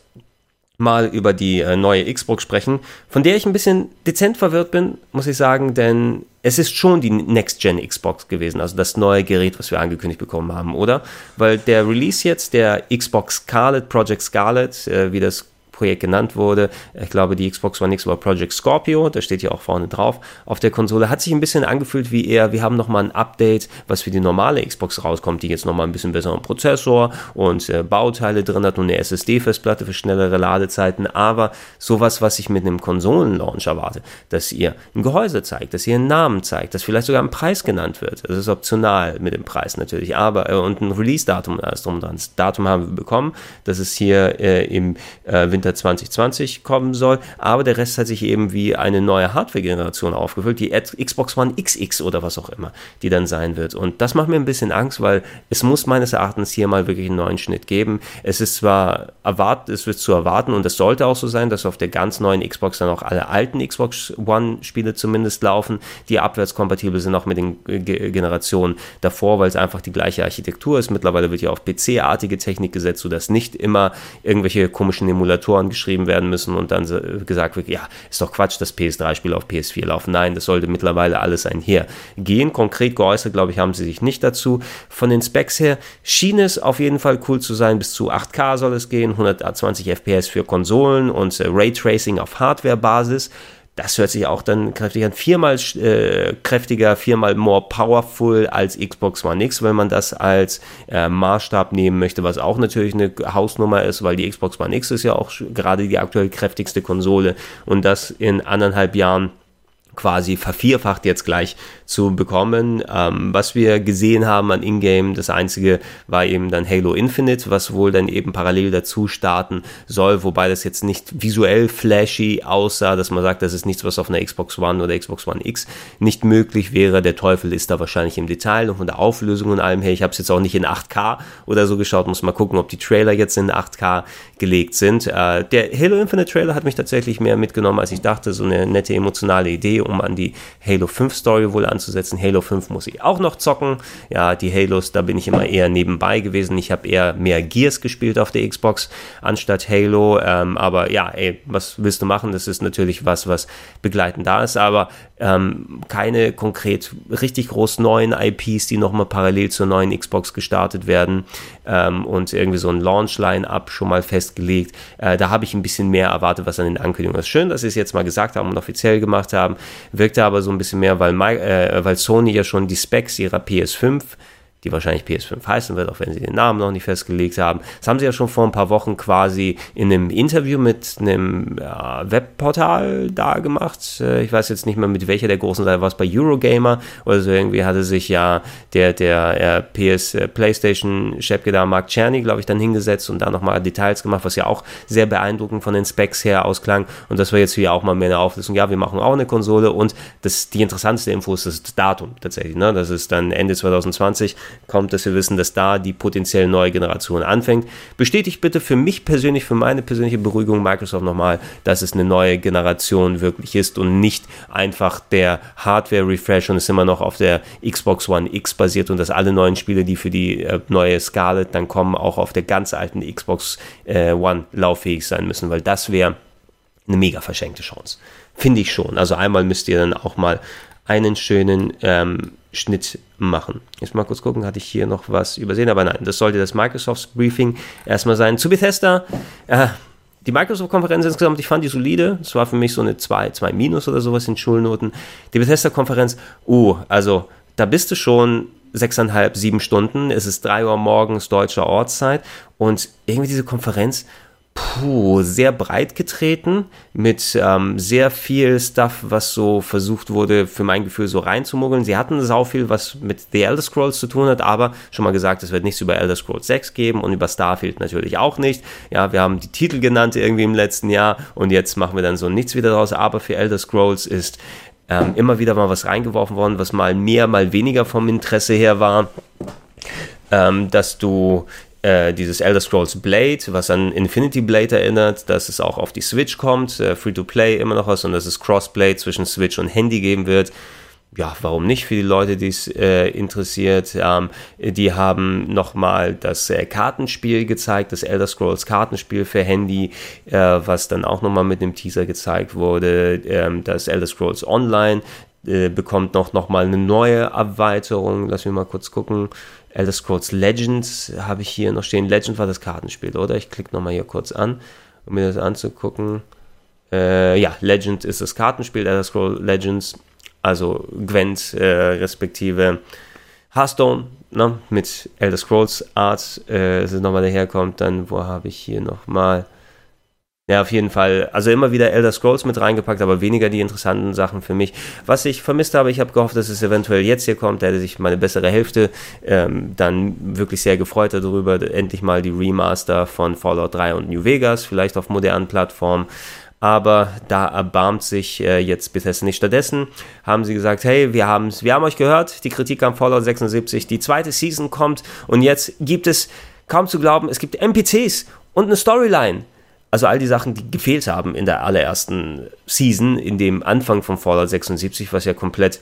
mal über die neue Xbox sprechen, von der ich ein bisschen dezent verwirrt bin, muss ich sagen, denn es ist schon die Next-Gen Xbox gewesen, also das neue Gerät, was wir angekündigt bekommen haben, oder? Weil der Release jetzt, der Xbox Scarlet, Project Scarlet, äh, wie das Projekt genannt wurde, ich glaube, die Xbox One X war Project Scorpio, da steht ja auch vorne drauf, auf der Konsole, hat sich ein bisschen angefühlt wie eher, wir haben nochmal ein Update, was für die normale Xbox rauskommt, die jetzt nochmal ein bisschen besseren Prozessor und äh, Bauteile drin hat und eine S S D-Festplatte für schnellere Ladezeiten, aber sowas, was ich mit einem Konsolenlaunch erwarte, dass ihr ein Gehäuse zeigt, dass ihr einen Namen zeigt, dass vielleicht sogar ein Preis genannt wird, das ist optional mit dem Preis natürlich, aber äh, und ein Release-Datum, alles drum dran. Das Datum haben wir bekommen, das ist hier äh, im äh, Winter zwanzig zwanzig kommen soll, aber der Rest hat sich eben wie eine neue Hardware-Generation aufgefüllt, die Xbox One X X oder was auch immer, die dann sein wird. Und das macht mir ein bisschen Angst, weil es muss meines Erachtens hier mal wirklich einen neuen Schnitt geben. Es ist zwar erwartet, es wird zu erwarten und es sollte auch so sein, dass auf der ganz neuen Xbox dann auch alle alten Xbox One-Spiele zumindest laufen, die abwärtskompatibel sind auch mit den G- Generationen davor, weil es einfach die gleiche Architektur ist. Mittlerweile wird ja auf P C-artige Technik gesetzt, sodass nicht immer irgendwelche komischen Emulatoren geschrieben werden müssen und dann gesagt wird, ja, ist doch Quatsch, dass P S drei Spiele auf P S vier laufen. Nein, das sollte mittlerweile alles einhergehen. Konkret geäußert, glaube ich, haben sie sich nicht dazu. Von den Specs her schien es auf jeden Fall cool zu sein. Bis zu acht K soll es gehen, hundertzwanzig F P S für Konsolen und Raytracing auf Hardware-Basis. Das hört sich auch dann kräftig an. Viermal äh, kräftiger, viermal more powerful als Xbox One X, wenn man das als äh, Maßstab nehmen möchte, was auch natürlich eine Hausnummer ist, weil die Xbox One X ist ja auch gerade die aktuell kräftigste Konsole und das in anderthalb Jahren quasi vervierfacht jetzt gleich zu bekommen. Ähm, was wir gesehen haben an Ingame, das einzige war eben dann Halo Infinite, was wohl dann eben parallel dazu starten soll, wobei das jetzt nicht visuell flashy aussah, dass man sagt, das ist nichts, was auf einer Xbox One oder Xbox One X nicht möglich wäre. Der Teufel ist da wahrscheinlich im Detail und von der Auflösung und allem her. Ich habe es jetzt auch nicht in acht K oder so geschaut, muss mal gucken, ob die Trailer jetzt in acht K gelegt sind. Äh, der Halo Infinite Trailer hat mich tatsächlich mehr mitgenommen, als ich dachte. So eine nette, emotionale Idee, um an die Halo fünf Story wohl anzusetzen. Halo fünf muss ich auch noch zocken. Ja, die Halos, da bin ich immer eher nebenbei gewesen. Ich habe eher mehr Gears gespielt auf der Xbox anstatt Halo. Ähm, aber ja, ey, was willst du machen? Das ist natürlich was, was begleitend da ist. Aber ähm, keine konkret richtig groß neuen I Ps, die nochmal parallel zur neuen Xbox gestartet werden ähm, und irgendwie so ein Launch-Line-Up schon mal festgelegt. Äh, da habe ich ein bisschen mehr erwartet, was an den Ankündigungen ist. Schön, dass sie es jetzt mal gesagt haben und offiziell gemacht haben. Wirkte aber so ein bisschen mehr, weil, äh, weil Sony ja schon die Specs ihrer P S fünf, die wahrscheinlich P S fünf heißen wird, auch wenn sie den Namen noch nicht festgelegt haben. Das haben sie ja schon vor ein paar Wochen quasi in einem Interview mit einem ja, Webportal da gemacht. Ich weiß jetzt nicht mehr, mit welcher der großen Seite war es, bei Eurogamer oder so. Irgendwie hatte sich ja der, der P S PlayStation-Chef da, Mark Czerny, glaube ich, dann hingesetzt und da nochmal Details gemacht, was ja auch sehr beeindruckend von den Specs her ausklang. Und das war jetzt hier auch mal mehr eine Auflistung. Ja, wir machen auch eine Konsole und das, die interessanteste Info ist das Datum tatsächlich. Ne? Das ist dann Ende zwanzig zwanzig. Kommt, dass wir wissen, dass da die potenziell neue Generation anfängt. Bestätigt bitte für mich persönlich, für meine persönliche Beruhigung, Microsoft nochmal, dass es eine neue Generation wirklich ist und nicht einfach der Hardware-Refresh und es immer noch auf der Xbox One X basiert und dass alle neuen Spiele, die für die äh, neue Scarlet dann kommen, auch auf der ganz alten Xbox äh, One lauffähig sein müssen, weil das wäre eine mega verschenkte Chance. Finde ich schon. Also einmal müsst ihr dann auch mal einen schönen ähm, Schnitt machen. Jetzt mal kurz gucken, hatte ich hier noch was übersehen, aber nein, das sollte das Microsoft Briefing erstmal sein. Zu Bethesda, äh, die Microsoft-Konferenz insgesamt, ich fand die solide, es war für mich so eine zwei minus oder sowas in Schulnoten. Die Bethesda-Konferenz, oh, also da bist du schon sechseinhalb, sieben Stunden, es ist drei Uhr morgens deutscher Ortszeit und irgendwie diese Konferenz, puh, sehr breit getreten, mit ähm, sehr viel Stuff, was so versucht wurde, für mein Gefühl so reinzumogeln. Sie hatten sau viel, was mit The Elder Scrolls zu tun hat, aber schon mal gesagt, es wird nichts über Elder Scrolls sechs geben und über Starfield natürlich auch nicht. Ja, wir haben die Titel genannt irgendwie im letzten Jahr und jetzt machen wir dann so nichts wieder draus, aber für Elder Scrolls ist ähm, immer wieder mal was reingeworfen worden, was mal mehr, mal weniger vom Interesse her war. ähm, dass du äh, dieses Elder Scrolls Blade, was an Infinity Blade erinnert, dass es auch auf die Switch kommt, äh, Free-to-Play immer noch was, und dass es Crossplay zwischen Switch und Handy geben wird. Ja, warum nicht für die Leute, die es äh, interessiert. Ähm, die haben nochmal das äh, Kartenspiel gezeigt, das Elder Scrolls Kartenspiel für Handy, äh, was dann auch nochmal mit einem Teaser gezeigt wurde. Ähm, das Elder Scrolls Online äh, bekommt noch, noch mal eine neue Abweiterung. Lass mich mal kurz gucken. Elder Scrolls Legends habe ich hier noch stehen. Legend war das Kartenspiel, oder? Ich klicke nochmal hier kurz an, um mir das anzugucken. Äh, ja, Legend ist das Kartenspiel, Elder Scrolls Legends. Also Gwent äh, respektive Hearthstone, ne, mit Elder Scrolls Art, äh, dass es nochmal daherkommt. Dann, wo habe ich hier nochmal? Ja, auf jeden Fall, also immer wieder Elder Scrolls mit reingepackt, aber weniger die interessanten Sachen für mich. Was ich vermisst habe, ich habe gehofft, dass es eventuell jetzt hier kommt, da hätte sich meine bessere Hälfte ähm, dann wirklich sehr gefreut darüber. Endlich mal die Remaster von Fallout drei und New Vegas, vielleicht auf modernen Plattformen. Aber da erbarmt sich äh, jetzt Bethesda nicht. Stattdessen haben sie gesagt, hey, wir haben's, wir haben euch gehört, die Kritik am Fallout sechsundsiebzig, die zweite Season kommt und jetzt gibt es, kaum zu glauben, es gibt N P Cs und eine Storyline. Also all die Sachen, die gefehlt haben in der allerersten Season, in dem Anfang von Fallout sechsundsiebzig, was ja komplett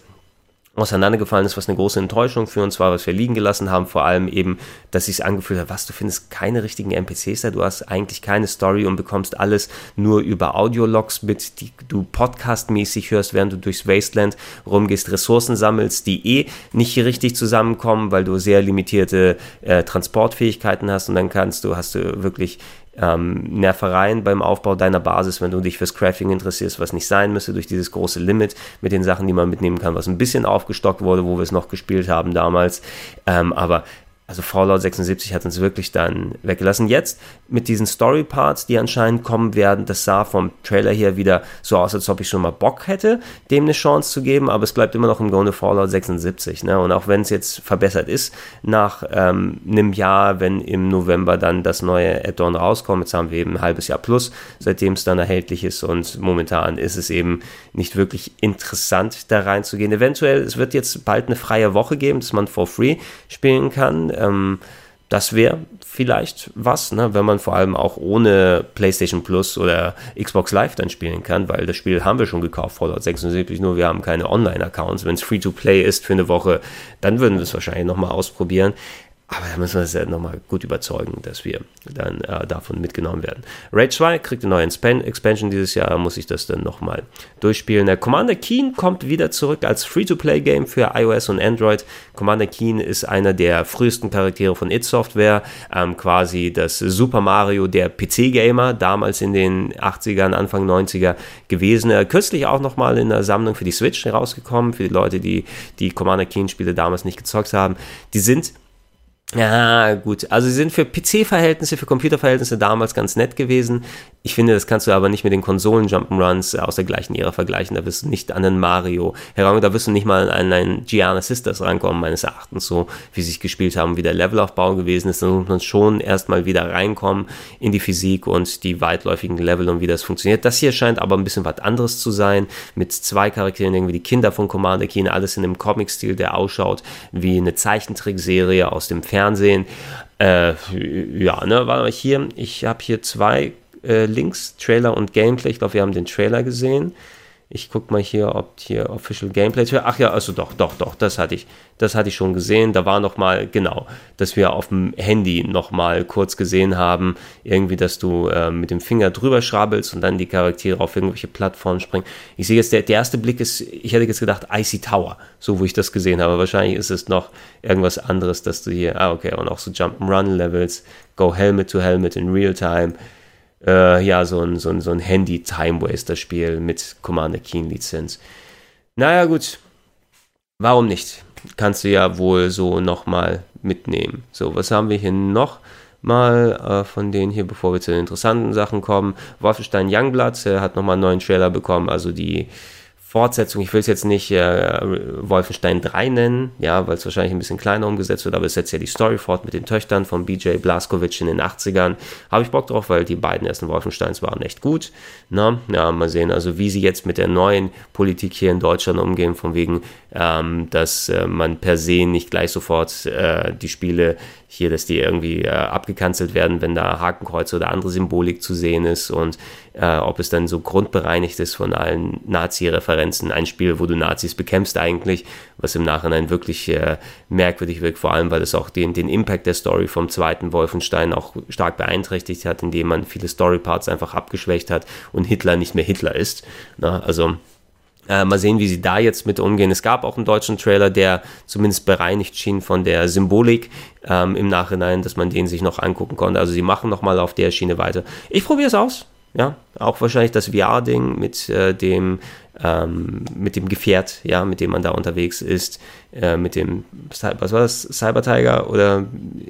auseinandergefallen ist, was eine große Enttäuschung für uns war, was wir liegen gelassen haben, vor allem eben, dass ich es angefühlt habe, was, du findest keine richtigen N P Cs da, du hast eigentlich keine Story und bekommst alles nur über Audiologs mit, die du podcastmäßig hörst, während du durchs Wasteland rumgehst, Ressourcen sammelst, die eh nicht richtig zusammenkommen, weil du sehr limitierte äh, Transportfähigkeiten hast und dann kannst du, hast du wirklich Ähm, Nervereien beim Aufbau deiner Basis, wenn du dich fürs Crafting interessierst, was nicht sein müsste, durch dieses große Limit mit den Sachen, die man mitnehmen kann, was ein bisschen aufgestockt wurde, wo wir es noch gespielt haben damals, ähm, aber also Fallout sechsundsiebzig hat uns wirklich dann weggelassen. Jetzt mit diesen Story-Parts, die anscheinend kommen werden, das sah vom Trailer her wieder so aus, als ob ich schon mal Bock hätte, dem eine Chance zu geben, aber es bleibt immer noch im Grunde Fallout sechsundsiebzig. Ne? Und auch wenn es jetzt verbessert ist, nach ähm, einem Jahr, wenn im November dann das neue Add-on rauskommt, jetzt haben wir eben ein halbes Jahr plus, seitdem es dann erhältlich ist und momentan ist es eben nicht wirklich interessant, da reinzugehen. Eventuell, es wird jetzt bald eine freie Woche geben, dass man for free spielen kann. Das wäre vielleicht was, ne, wenn man vor allem auch ohne PlayStation Plus oder Xbox Live dann spielen kann, weil das Spiel haben wir schon gekauft, Fallout sechsundsiebzig, nur wir haben keine Online-Accounts. Wenn es Free-to-Play ist für eine Woche, dann würden wir es wahrscheinlich nochmal ausprobieren. Aber da müssen wir uns ja nochmal gut überzeugen, dass wir dann äh, davon mitgenommen werden. Raid zwei kriegt eine neue Inspan- Expansion dieses Jahr, muss ich das dann nochmal durchspielen. Der Commander Keen kommt wieder zurück als Free-to-Play-Game für iOS und Android. Commander Keen ist einer der frühesten Charaktere von id Software, ähm, quasi das Super Mario der P C-Gamer, damals in den achtzigern, Anfang neunziger gewesen. Äh, kürzlich auch nochmal in der Sammlung für die Switch rausgekommen, für die Leute, die die Commander Keen-Spiele damals nicht gezockt haben. Die sind... Ja, gut. Also sie sind für P C-Verhältnisse, für Computerverhältnisse damals ganz nett gewesen. Ich finde, das kannst du aber nicht mit den Konsolen-Jump'n'Runs aus der gleichen Ära vergleichen. Da wirst du nicht an den Mario herankommen, da wirst du nicht mal an einen Gianna Sisters rankommen, meines Erachtens, so wie sie sich gespielt haben, wie der Levelaufbau gewesen ist. Da muss man schon erstmal wieder reinkommen in die Physik und die weitläufigen Level und wie das funktioniert. Das hier scheint aber ein bisschen was anderes zu sein, mit zwei Charakteren, irgendwie die Kinder von Commander Keen, alles in einem Comic-Stil, der ausschaut wie eine Zeichentrickserie aus dem Fernsehen. Fernsehen, äh, ja, ne, war euch hier, ich habe hier zwei äh, Links, Trailer und Gameplay, ich glaube, wir haben den Trailer gesehen, ich gucke mal hier, ob hier Official Gameplay, ach ja, also doch, doch, doch, das hatte ich, das hatte ich schon gesehen, da war nochmal, genau, dass wir auf dem Handy nochmal kurz gesehen haben, irgendwie, dass du äh, mit dem Finger drüber schrabbelst und dann die Charaktere auf irgendwelche Plattformen springen. Ich sehe jetzt, der, der erste Blick ist, ich hätte jetzt gedacht, Icy Tower, so wo ich das gesehen habe, wahrscheinlich ist es noch irgendwas anderes, dass du hier, ah, okay, und auch so Jump'n'Run-Levels, go Helmet to Helmet in real time, äh, ja, so ein, so ein, so ein Handy-Time-Waster-Spiel mit Commander Keen-Lizenz. Naja, gut, warum nicht? Kannst du ja wohl so nochmal mitnehmen. So, was haben wir hier noch mal äh, von denen hier, bevor wir zu den interessanten Sachen kommen? Wolfenstein Youngblood äh, hat nochmal einen neuen Trailer bekommen, also die Fortsetzung, ich will es jetzt nicht äh, Wolfenstein drei nennen, ja, weil es wahrscheinlich ein bisschen kleiner umgesetzt wird, aber es setzt ja die Story fort mit den Töchtern von B J Blazkowicz in den achtzigern. Habe ich Bock drauf, weil die beiden ersten Wolfensteins waren echt gut. Na, ja, mal sehen, also wie sie jetzt mit der neuen Politik hier in Deutschland umgehen, von wegen, ähm, dass äh, man per se nicht gleich sofort äh, die Spiele hier, dass die irgendwie äh, abgekanzelt werden, wenn da Hakenkreuze oder andere Symbolik zu sehen ist und äh, ob es dann so grundbereinigt ist von allen Nazi-Referenzen. Ein Spiel, wo du Nazis bekämpfst eigentlich, was im Nachhinein wirklich äh, merkwürdig wirkt, vor allem, weil es auch den, den Impact der Story vom zweiten Wolfenstein auch stark beeinträchtigt hat, indem man viele Story-Parts einfach abgeschwächt hat und Hitler nicht mehr Hitler ist. Na, also Äh, mal sehen, wie sie da jetzt mit umgehen. Es gab auch einen deutschen Trailer, der zumindest bereinigt schien von der Symbolik ähm, im Nachhinein, dass man den sich noch angucken konnte. Also sie machen nochmal auf der Schiene weiter. Ich probiere es aus. Ja, auch wahrscheinlich das V R-Ding mit äh, dem ähm, mit dem Gefährt, ja, mit dem man da unterwegs ist, äh, mit dem, was war das, Cyber Tiger oder,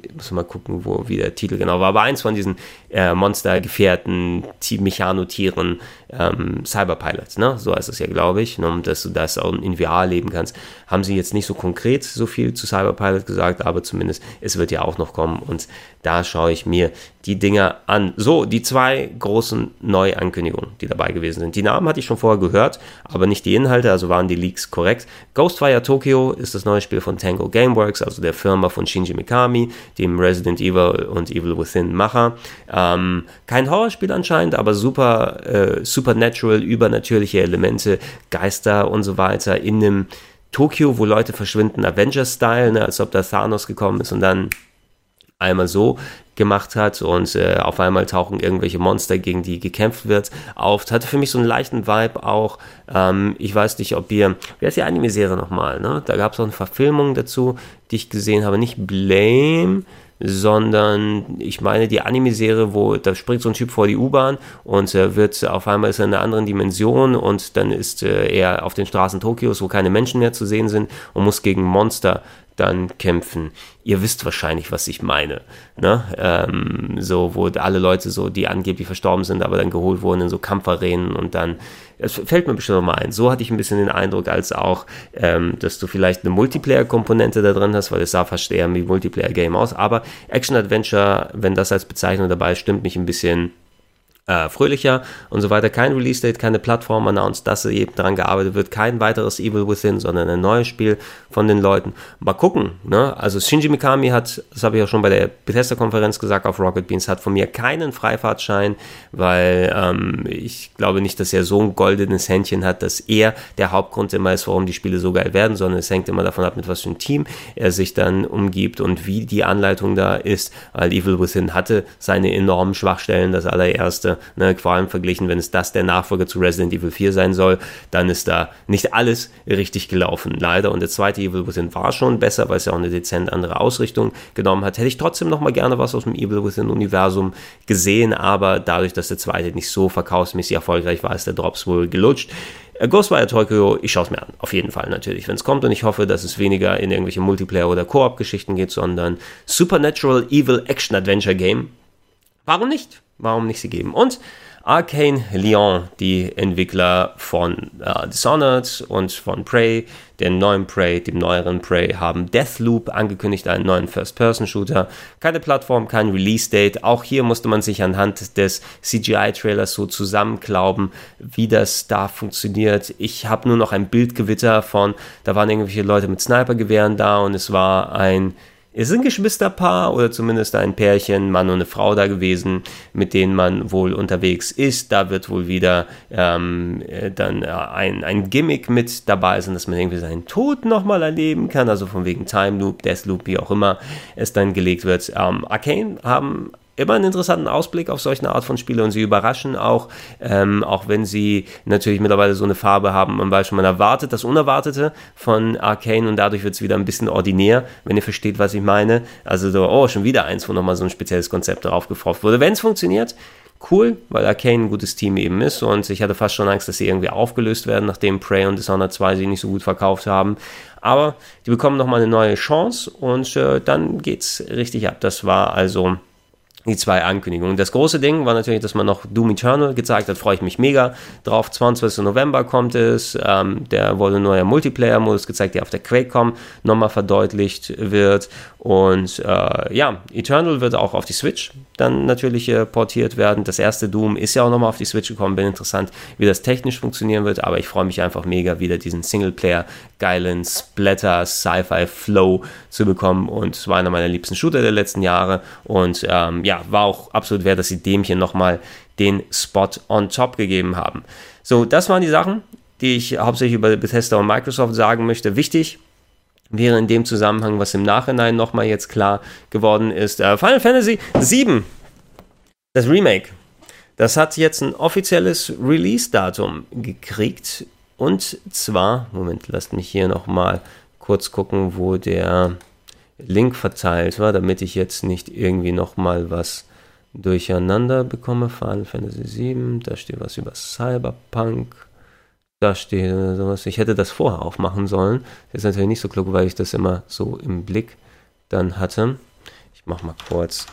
ich muss mal gucken, wo, wie der Titel genau war, aber eins von diesen äh, Monster-Gefährten, Mechanotieren, ähm, Cyberpilots, ne, so heißt das ja, glaube ich, ne? Dass du das auch in V R leben kannst, haben sie jetzt nicht so konkret so viel zu Cyberpilot gesagt, aber zumindest, es wird ja auch noch kommen und da schaue ich mir die Dinger an. So, die zwei großen Neuankündigungen, die dabei gewesen sind. Die Namen hatte ich schon vorher gehört, aber nicht die Inhalte, also waren die Leaks korrekt. Ghostwire Tokyo ist das neue Spiel von Tango Gameworks, also der Firma von Shinji Mikami, dem Resident Evil und Evil Within Macher. Ähm, kein Horrorspiel anscheinend, aber super äh, supernatural, übernatürliche Elemente, Geister und so weiter in einem Tokio, wo Leute verschwinden, Avengers-Style, ne, als ob da Thanos gekommen ist und dann einmal so gemacht hat und äh, auf einmal tauchen irgendwelche Monster, gegen die gekämpft wird, auf. Hatte für mich so einen leichten Vibe auch. Ähm, ich weiß nicht, ob ihr, wie heißt die Anime-Serie nochmal, ne? Da gab es auch eine Verfilmung dazu, die ich gesehen habe. Nicht Blame, sondern ich meine die Anime-Serie, wo da springt so ein Typ vor die U-Bahn und äh, wird auf einmal ist er in einer anderen Dimension und dann ist äh, er auf den Straßen Tokios, wo keine Menschen mehr zu sehen sind und muss gegen Monster dann kämpfen. Ihr wisst wahrscheinlich, was ich meine. Ne? Ähm, so, wo alle Leute so, die angeblich verstorben sind, aber dann geholt wurden in so Kampfarenen und dann, es fällt mir bestimmt nochmal ein. So hatte ich ein bisschen den Eindruck, als auch, ähm, dass du vielleicht eine Multiplayer-Komponente da drin hast, weil es sah fast eher wie Multiplayer-Game aus, aber Action-Adventure, wenn das als Bezeichnung dabei stimmt, mich ein bisschen Äh, fröhlicher und so weiter. Kein Release-Date, keine Plattform announced, dass eben daran gearbeitet wird. Kein weiteres Evil Within, sondern ein neues Spiel von den Leuten. Mal gucken, ne? Also Shinji Mikami hat, das habe ich ja schon bei der Bethesda-Konferenz gesagt, auf Rocket Beans, hat von mir keinen Freifahrtschein, weil ähm, ich glaube nicht, dass er so ein goldenes Händchen hat, dass er der Hauptgrund immer ist, warum die Spiele so geil werden, sondern es hängt immer davon ab, mit was für einem Team er sich dann umgibt und wie die Anleitung da ist, weil Evil Within hatte seine enormen Schwachstellen, das allererste. Ne, vor allem verglichen, wenn es das der Nachfolger zu Resident Evil vier sein soll, dann ist da nicht alles richtig gelaufen, leider. Und der zweite Evil Within war schon besser, weil es ja auch eine dezent andere Ausrichtung genommen hat. Hätte ich trotzdem nochmal gerne was aus dem Evil Within-Universum gesehen, aber dadurch, dass der zweite nicht so verkaufsmäßig erfolgreich war, ist der Drops wohl gelutscht. Ghostwire Tokyo, ich schaue es mir an, auf jeden Fall natürlich, wenn es kommt, und ich hoffe, dass es weniger in irgendwelche Multiplayer- oder Koop-Geschichten geht, sondern Supernatural Evil Action Adventure Game. Warum nicht? Warum nicht sie geben? Und Arcane Lyon, die Entwickler von äh, Dishonored und von Prey, den neuen Prey, dem neueren Prey, haben Deathloop angekündigt, einen neuen First-Person-Shooter. Keine Plattform, kein Release-Date. Auch hier musste man sich anhand des C G I-Trailers so zusammenklauben, wie das da funktioniert. Ich habe nur noch ein Bildgewitter von, da waren irgendwelche Leute mit Snipergewehren da und es war ein... Es sind Geschwisterpaar oder zumindest ein Pärchen, Mann und eine Frau da gewesen, mit denen man wohl unterwegs ist. Da wird wohl wieder ähm, dann ein, ein Gimmick mit dabei sein, dass man irgendwie seinen Tod nochmal erleben kann. Also von wegen Time Loop, Deathloop, wie auch immer es dann gelegt wird. Ähm, Arcane haben immer einen interessanten Ausblick auf solche Art von Spiele und sie überraschen auch, ähm, auch wenn sie natürlich mittlerweile so eine Farbe haben, man weiß schon, man erwartet das Unerwartete von Arcane und dadurch wird es wieder ein bisschen ordinär, wenn ihr versteht, was ich meine. Also so, oh, schon wieder eins, wo nochmal so ein spezielles Konzept drauf gefroffen wurde. Wenn es funktioniert, cool, weil Arcane ein gutes Team eben ist und ich hatte fast schon Angst, dass sie irgendwie aufgelöst werden, nachdem Prey und Dishonored zwei sie nicht so gut verkauft haben. Aber die bekommen nochmal eine neue Chance und äh, dann geht's richtig ab. Das war also die zwei Ankündigungen. Das große Ding war natürlich, dass man noch Doom Eternal gezeigt hat, freue ich mich mega drauf. zwanzigsten November kommt es, ähm, der wurde ein neuer Multiplayer-Modus gezeigt, der auf der QuakeCon nochmal verdeutlicht wird. Und äh, ja, Eternal wird auch auf die Switch dann natürlich äh, portiert werden. Das erste Doom ist ja auch nochmal auf die Switch gekommen, bin interessant, wie das technisch funktionieren wird, aber ich freue mich einfach mega, wieder diesen Singleplayer-geilen Splatter-Sci-Fi-Flow zu bekommen, und es war einer meiner liebsten Shooter der letzten Jahre, und ähm, ja, war auch absolut wert, dass sie dem hier nochmal den Spot on top gegeben haben. So, das waren die Sachen, die ich hauptsächlich über Bethesda und Microsoft sagen möchte. Wichtig wäre in dem Zusammenhang, was im Nachhinein nochmal jetzt klar geworden ist, äh, Final Fantasy sieben, das Remake, das hat jetzt ein offizielles Release-Datum gekriegt, und zwar, Moment, lasst mich hier nochmal kurz gucken, wo der Link verteilt war, damit ich jetzt nicht irgendwie nochmal was durcheinander bekomme. Final Fantasy sieben, da steht was über Cyberpunk, da steht sowas. Ich hätte das vorher aufmachen sollen. Das ist natürlich nicht so klug, weil ich das immer so im Blick dann hatte. Ich mach mal kurz.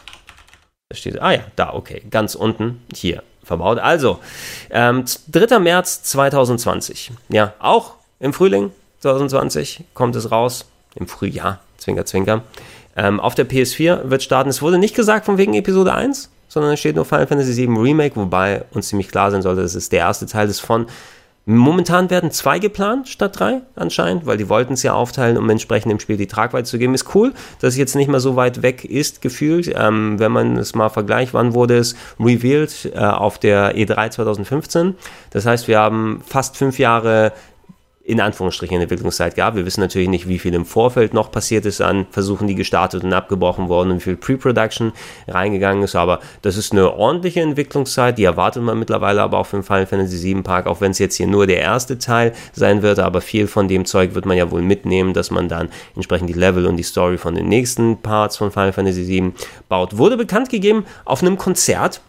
Da steht, ah ja, da, okay, ganz unten, hier, verbaut. Also, ähm, dritter März zweitausendzwanzig, ja, auch im Frühling zwanzig zwanzig kommt es raus, im Frühjahr, Zwinker, Zwinker. Ähm, auf der P S vier wird starten. Es wurde nicht gesagt von wegen Episode eins, sondern es steht nur Final Fantasy sieben Remake, wobei uns ziemlich klar sein sollte, das ist der erste Teil des von. Momentan werden zwei geplant statt drei anscheinend, weil die wollten es ja aufteilen, um entsprechend dem Spiel die Tragweite zu geben. Ist cool, dass es jetzt nicht mehr so weit weg ist, gefühlt. Ähm, wenn man es mal vergleicht, wann wurde es revealed? Äh, auf der E drei zweitausendfünfzehn. Das heißt, wir haben fast fünf Jahre in Anführungsstrichen Entwicklungszeit gab. Wir wissen natürlich nicht, wie viel im Vorfeld noch passiert ist an Versuchen, die gestartet und abgebrochen wurden, und wie viel Pre-Production reingegangen ist, aber das ist eine ordentliche Entwicklungszeit, die erwartet man mittlerweile aber auch für den Final Fantasy sieben Park, auch wenn es jetzt hier nur der erste Teil sein wird, aber viel von dem Zeug wird man ja wohl mitnehmen, dass man dann entsprechend die Level und die Story von den nächsten Parts von Final Fantasy sieben baut. Wurde bekannt gegeben auf einem Konzert.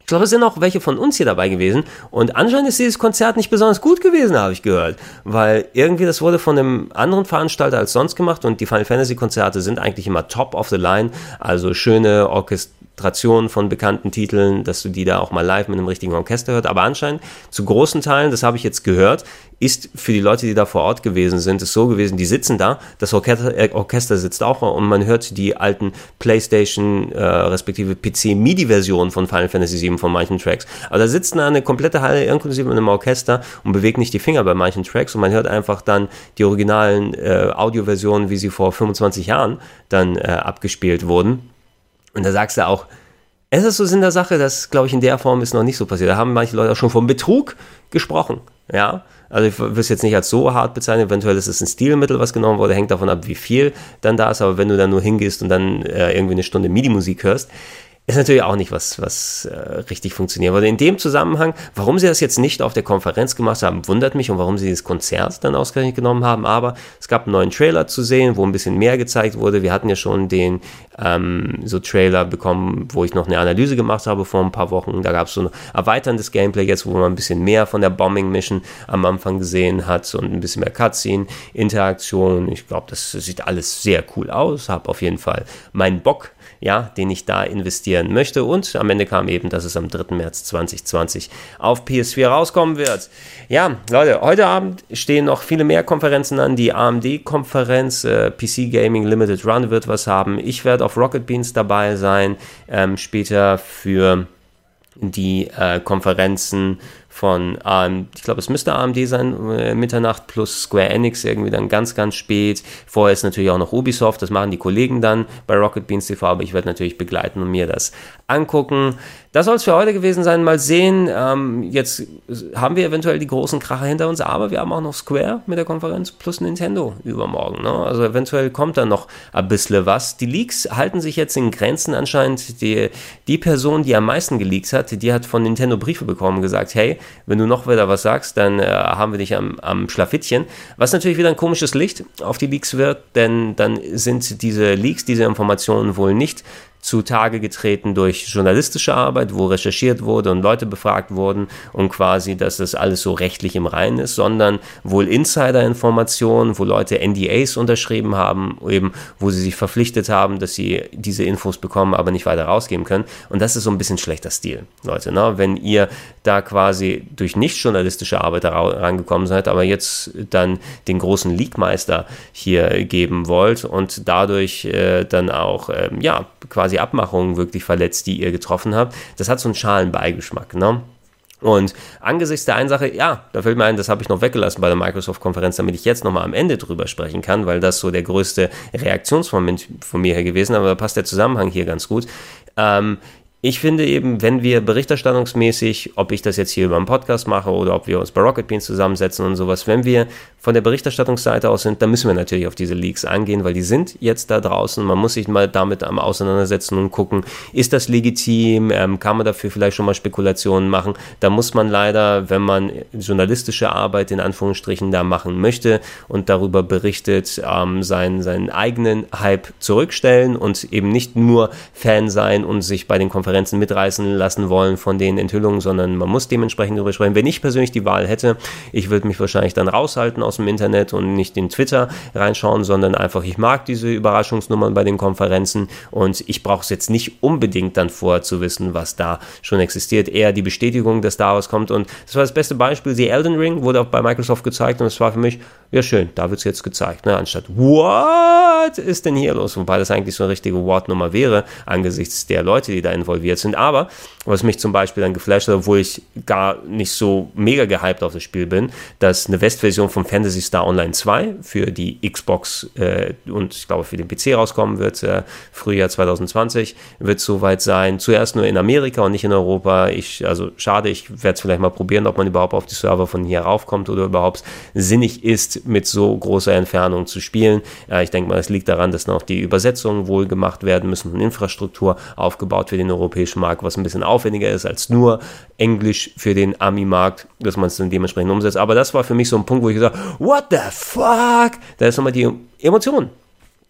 Ich glaube, es sind auch welche von uns hier dabei gewesen, und anscheinend ist dieses Konzert nicht besonders gut gewesen, habe ich gehört, weil irgendwie das wurde von einem anderen Veranstalter als sonst gemacht, und die Final Fantasy Konzerte sind eigentlich immer top of the line, also schöne Orchestrationen von bekannten Titeln, dass du die da auch mal live mit einem richtigen Orchester hörst, aber anscheinend zu großen Teilen, das habe ich jetzt gehört, ist für die Leute, die da vor Ort gewesen sind, ist so gewesen, die sitzen da, das Orchester, äh, Orchester sitzt auch, und man hört die alten PlayStation äh, respektive P C-MIDI-Versionen von Final Fantasy sieben von manchen Tracks. Aber da sitzt eine komplette Halle inklusive mit einem Orchester und bewegt nicht die Finger bei manchen Tracks, und man hört einfach dann die originalen äh, Audioversionen, wie sie vor fünfundzwanzig Jahren dann äh, abgespielt wurden. Und da sagst du auch, es ist so Sinn der Sache, das, glaube ich, in der Form ist noch nicht so passiert. Da haben manche Leute auch schon vom Betrug gesprochen, ja. Also ich würde es jetzt nicht als so hart bezeichnen, eventuell ist es ein Stilmittel, was genommen wurde, hängt davon ab, wie viel dann da ist, aber wenn du dann nur hingehst und dann äh, irgendwie eine Stunde MIDI-Musik hörst, ist natürlich auch nicht was, was äh, richtig funktioniert. Aber in dem Zusammenhang, warum sie das jetzt nicht auf der Konferenz gemacht haben, wundert mich, und warum sie dieses Konzert dann ausgerechnet genommen haben, aber es gab einen neuen Trailer zu sehen, wo ein bisschen mehr gezeigt wurde. Wir hatten ja schon den ähm, so Trailer bekommen, wo ich noch eine Analyse gemacht habe vor ein paar Wochen, da gab es so ein erweiterndes Gameplay jetzt, wo man ein bisschen mehr von der Bombing-Mission am Anfang gesehen hat und ein bisschen mehr Cutscene, Interaktion. Ich glaube, das sieht alles sehr cool aus, habe auf jeden Fall meinen Bock, ja, den ich da investieren möchte. Und am Ende kam eben, dass es am dritter März zweitausendzwanzig auf P S vier rauskommen wird. Ja, Leute, heute Abend stehen noch viele mehr Konferenzen an. Die A M D-Konferenz, äh, P C Gaming Limited Run wird was haben. Ich werde auf Rocket Beans dabei sein. Ähm, später für die äh, Konferenzen von A M D, ich glaube, es müsste A M D sein, äh, Mitternacht plus Square Enix irgendwie dann ganz, ganz spät. Vorher ist natürlich auch noch Ubisoft, das machen die Kollegen dann bei Rocket Beans T V, aber ich werde natürlich begleiten und mir das angucken. Das soll es für heute gewesen sein, mal sehen. Ähm, jetzt haben wir eventuell die großen Kracher hinter uns, aber wir haben auch noch Square mit der Konferenz plus Nintendo übermorgen, ne? Also eventuell kommt da noch ein bisschen was. Die Leaks halten sich jetzt in Grenzen anscheinend. Die, die Person, die am meisten geleakt hat, die hat von Nintendo Briefe bekommen und gesagt, hey, wenn du noch wieder was sagst, dann äh, haben wir dich am, am Schlafittchen, was natürlich wieder ein komisches Licht auf die Leaks wirft, denn dann sind diese Leaks, diese Informationen wohl nicht zutage getreten durch journalistische Arbeit, wo recherchiert wurde und Leute befragt wurden und quasi, dass das alles so rechtlich im Reinen ist, sondern wohl Insider-Informationen, wo Leute N D As unterschrieben haben, eben wo sie sich verpflichtet haben, dass sie diese Infos bekommen, aber nicht weiter rausgeben können. Und das ist so ein bisschen schlechter Stil, Leute, ne? Wenn ihr da quasi durch nicht journalistische Arbeit rangekommen seid, aber jetzt dann den großen Leakmeister hier geben wollt und dadurch äh, dann auch äh, ja quasi Abmachungen wirklich verletzt, die ihr getroffen habt, das hat so einen schalen Beigeschmack, ne? Und angesichts der einen Sache, ja, da fällt mir ein, das habe ich noch weggelassen bei der Microsoft-Konferenz, damit ich jetzt nochmal am Ende drüber sprechen kann, weil das so der größte Reaktionsmoment von mir her gewesen ist, aber da passt der Zusammenhang hier ganz gut. Ähm, Ich finde eben, wenn wir berichterstattungsmäßig, ob ich das jetzt hier über einen Podcast mache oder ob wir uns bei Rocket Beans zusammensetzen und sowas, wenn wir von der Berichterstattungsseite aus sind, dann müssen wir natürlich auf diese Leaks angehen, weil die sind jetzt da draußen. Man muss sich mal damit am auseinandersetzen und gucken, ist das legitim, ähm, kann man dafür vielleicht schon mal Spekulationen machen. Da muss man leider, wenn man journalistische Arbeit in Anführungsstrichen da machen möchte und darüber berichtet, ähm, seinen, seinen eigenen Hype zurückstellen und eben nicht nur Fan sein und sich bei den Konferenzen mitreißen lassen wollen von den Enthüllungen, sondern man muss dementsprechend darüber sprechen. Wenn ich persönlich die Wahl hätte, ich würde mich wahrscheinlich dann raushalten aus dem Internet und nicht in Twitter reinschauen, sondern einfach, ich mag diese Überraschungsnummern bei den Konferenzen und ich brauche es jetzt nicht unbedingt dann vorher zu wissen, was da schon existiert. Eher die Bestätigung, dass da was kommt, und das war das beste Beispiel. Die Elden Ring wurde auch bei Microsoft gezeigt und es war für mich, ja schön, da wird es jetzt gezeigt, ne? Anstatt, what ist denn hier los? Wobei das eigentlich so eine richtige Wortnummer wäre, angesichts der Leute, die da involviert sind. Aber was mich zum Beispiel dann geflasht hat, obwohl ich gar nicht so mega gehypt auf das Spiel bin, dass eine West-Version von Phantasy Star Online zwei für die Xbox äh, und ich glaube für den P C rauskommen wird, äh, Frühjahr zwanzig zwanzig wird soweit sein. Zuerst nur in Amerika und nicht in Europa. Ich, also schade, ich werde es vielleicht mal probieren, ob man überhaupt auf die Server von hier raufkommt oder überhaupt sinnig ist, mit so großer Entfernung zu spielen. Äh, ich denke mal, es liegt daran, dass noch die Übersetzungen wohl gemacht werden müssen und Infrastruktur aufgebaut wird in Europa. Europäischen Markt, was ein bisschen aufwendiger ist als nur Englisch für den Ami-Markt, dass man es dann dementsprechend umsetzt. Aber das war für mich so ein Punkt, wo ich gesagt habe, what the fuck? Da ist nochmal die Emotion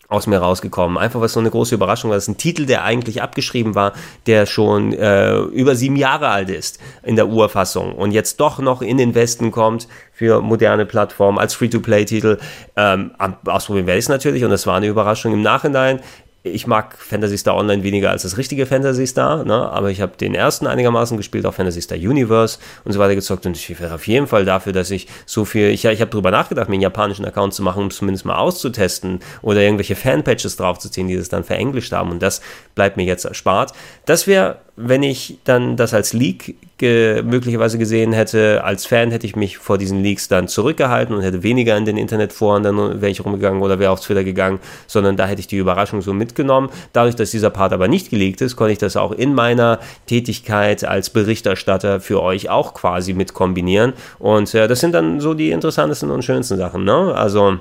aus mir rausgekommen. Einfach, was so eine große Überraschung war. Das ist ein Titel, der eigentlich abgeschrieben war, der schon äh, über sieben Jahre alt ist in der Urfassung und jetzt doch noch in den Westen kommt für moderne Plattformen als Free-to-Play-Titel. Ähm, ausprobieren werde ich es natürlich und das war eine Überraschung im Nachhinein. Ich mag Phantasy Star Online weniger als das richtige Phantasy Star, ne? Aber ich habe den ersten einigermaßen gespielt, auch Phantasy Star Universe und so weiter gezockt, und ich wäre auf jeden Fall dafür, dass ich so viel, ich, ich habe darüber nachgedacht, mir einen japanischen Account zu machen, um es zumindest mal auszutesten oder irgendwelche Fanpatches draufzuziehen, die das dann verenglischt haben, und das bleibt mir jetzt erspart. Das wäre, wenn ich dann das als Leak ge- möglicherweise gesehen hätte, als Fan hätte ich mich vor diesen Leaks dann zurückgehalten und hätte weniger in den Internetforen dann wäre ich rumgegangen oder wäre auf Twitter gegangen, sondern da hätte ich die Überraschung so mitgenommen. Dadurch, dass dieser Part aber nicht geleakt ist, konnte ich das auch in meiner Tätigkeit als Berichterstatter für euch auch quasi mit kombinieren, und äh, das sind dann so die interessantesten und schönsten Sachen, ne? Also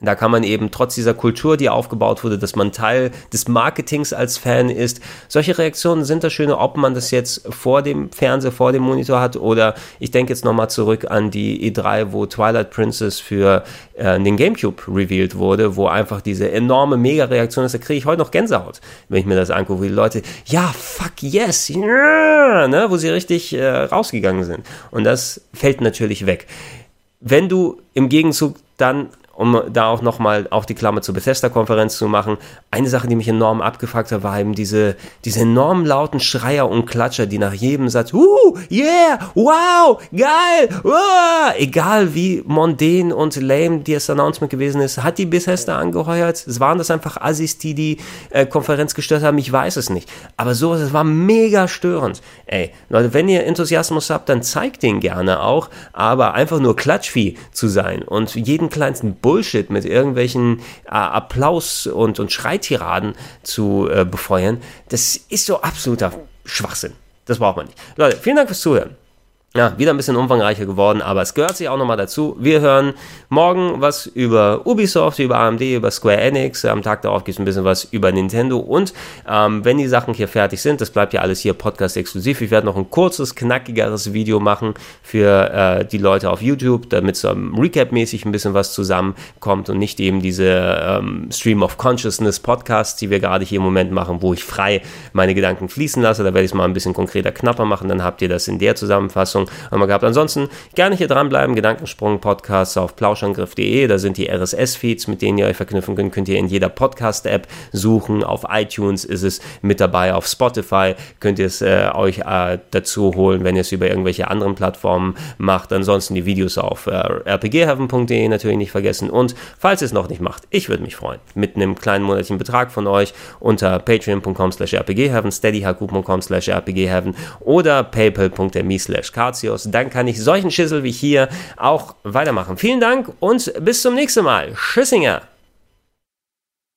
da kann man eben trotz dieser Kultur, die aufgebaut wurde, dass man Teil des Marketings als Fan ist. Solche Reaktionen sind das Schöne, ob man das jetzt vor dem Fernseher, vor dem Monitor hat, oder ich denke jetzt nochmal zurück an die E drei, wo Twilight Princess für äh, den Gamecube revealed wurde, wo einfach diese enorme Mega-Reaktion ist. Da kriege ich heute noch Gänsehaut, wenn ich mir das angucke, wie die Leute, ja, fuck yes, yeah, ne, wo sie richtig äh, rausgegangen sind. Und das fällt natürlich weg. Wenn du im Gegenzug dann, um da auch nochmal auch die Klammer zur Bethesda-Konferenz zu machen, eine Sache, die mich enorm abgefuckt hat, war eben diese, diese enorm lauten Schreier und Klatscher, die nach jedem Satz, uh, yeah, wow, geil, uh, egal wie mondän und lame das Announcement gewesen ist, hat die Bethesda angeheuert, es waren das einfach Assis, die die äh, Konferenz gestört haben, ich weiß es nicht, aber sowas, es war mega störend, ey, Leute, wenn ihr Enthusiasmus habt, dann zeigt den gerne auch, aber einfach nur Klatschvieh zu sein und jeden kleinsten Bullshit mit irgendwelchen äh, Applaus- und, und Schreitiraden zu äh, befeuern, das ist so absoluter Schwachsinn. Das braucht man nicht. Leute, vielen Dank fürs Zuhören. Ja, wieder ein bisschen umfangreicher geworden, aber es gehört sich auch nochmal dazu. Wir hören morgen was über Ubisoft, über A M D, über Square Enix. Am Tag darauf gibt es ein bisschen was über Nintendo. Und ähm, wenn die Sachen hier fertig sind, das bleibt ja alles hier Podcast-exklusiv. Ich werde noch ein kurzes, knackigeres Video machen für äh, die Leute auf YouTube, damit so ähm, Recap-mäßig ein bisschen was zusammenkommt und nicht eben diese ähm, Stream of Consciousness-Podcasts, die wir gerade hier im Moment machen, wo ich frei meine Gedanken fließen lasse. Da werde ich es mal ein bisschen konkreter, knapper machen. Dann habt ihr das in der Zusammenfassung haben wir gehabt. Ansonsten gerne hier dranbleiben, Gedankensprung-Podcasts auf plauschangriff punkt de, da sind die R S S-Feeds, mit denen ihr euch verknüpfen könnt, könnt ihr in jeder Podcast-App suchen, auf iTunes ist es mit dabei, auf Spotify könnt ihr es äh, euch äh, dazu holen, wenn ihr es über irgendwelche anderen Plattformen macht. Ansonsten die Videos auf äh, r p g heaven punkt de natürlich nicht vergessen und falls ihr es noch nicht macht, ich würde mich freuen, mit einem kleinen monatlichen Betrag von euch unter patreon punkt com slash r p g heaven, steadyhq punkt com slash r p g heaven oder paypal punkt me slash k. Dann kann ich solchen Schissel wie hier auch weitermachen. Vielen Dank und bis zum nächsten Mal. Tschüssinger!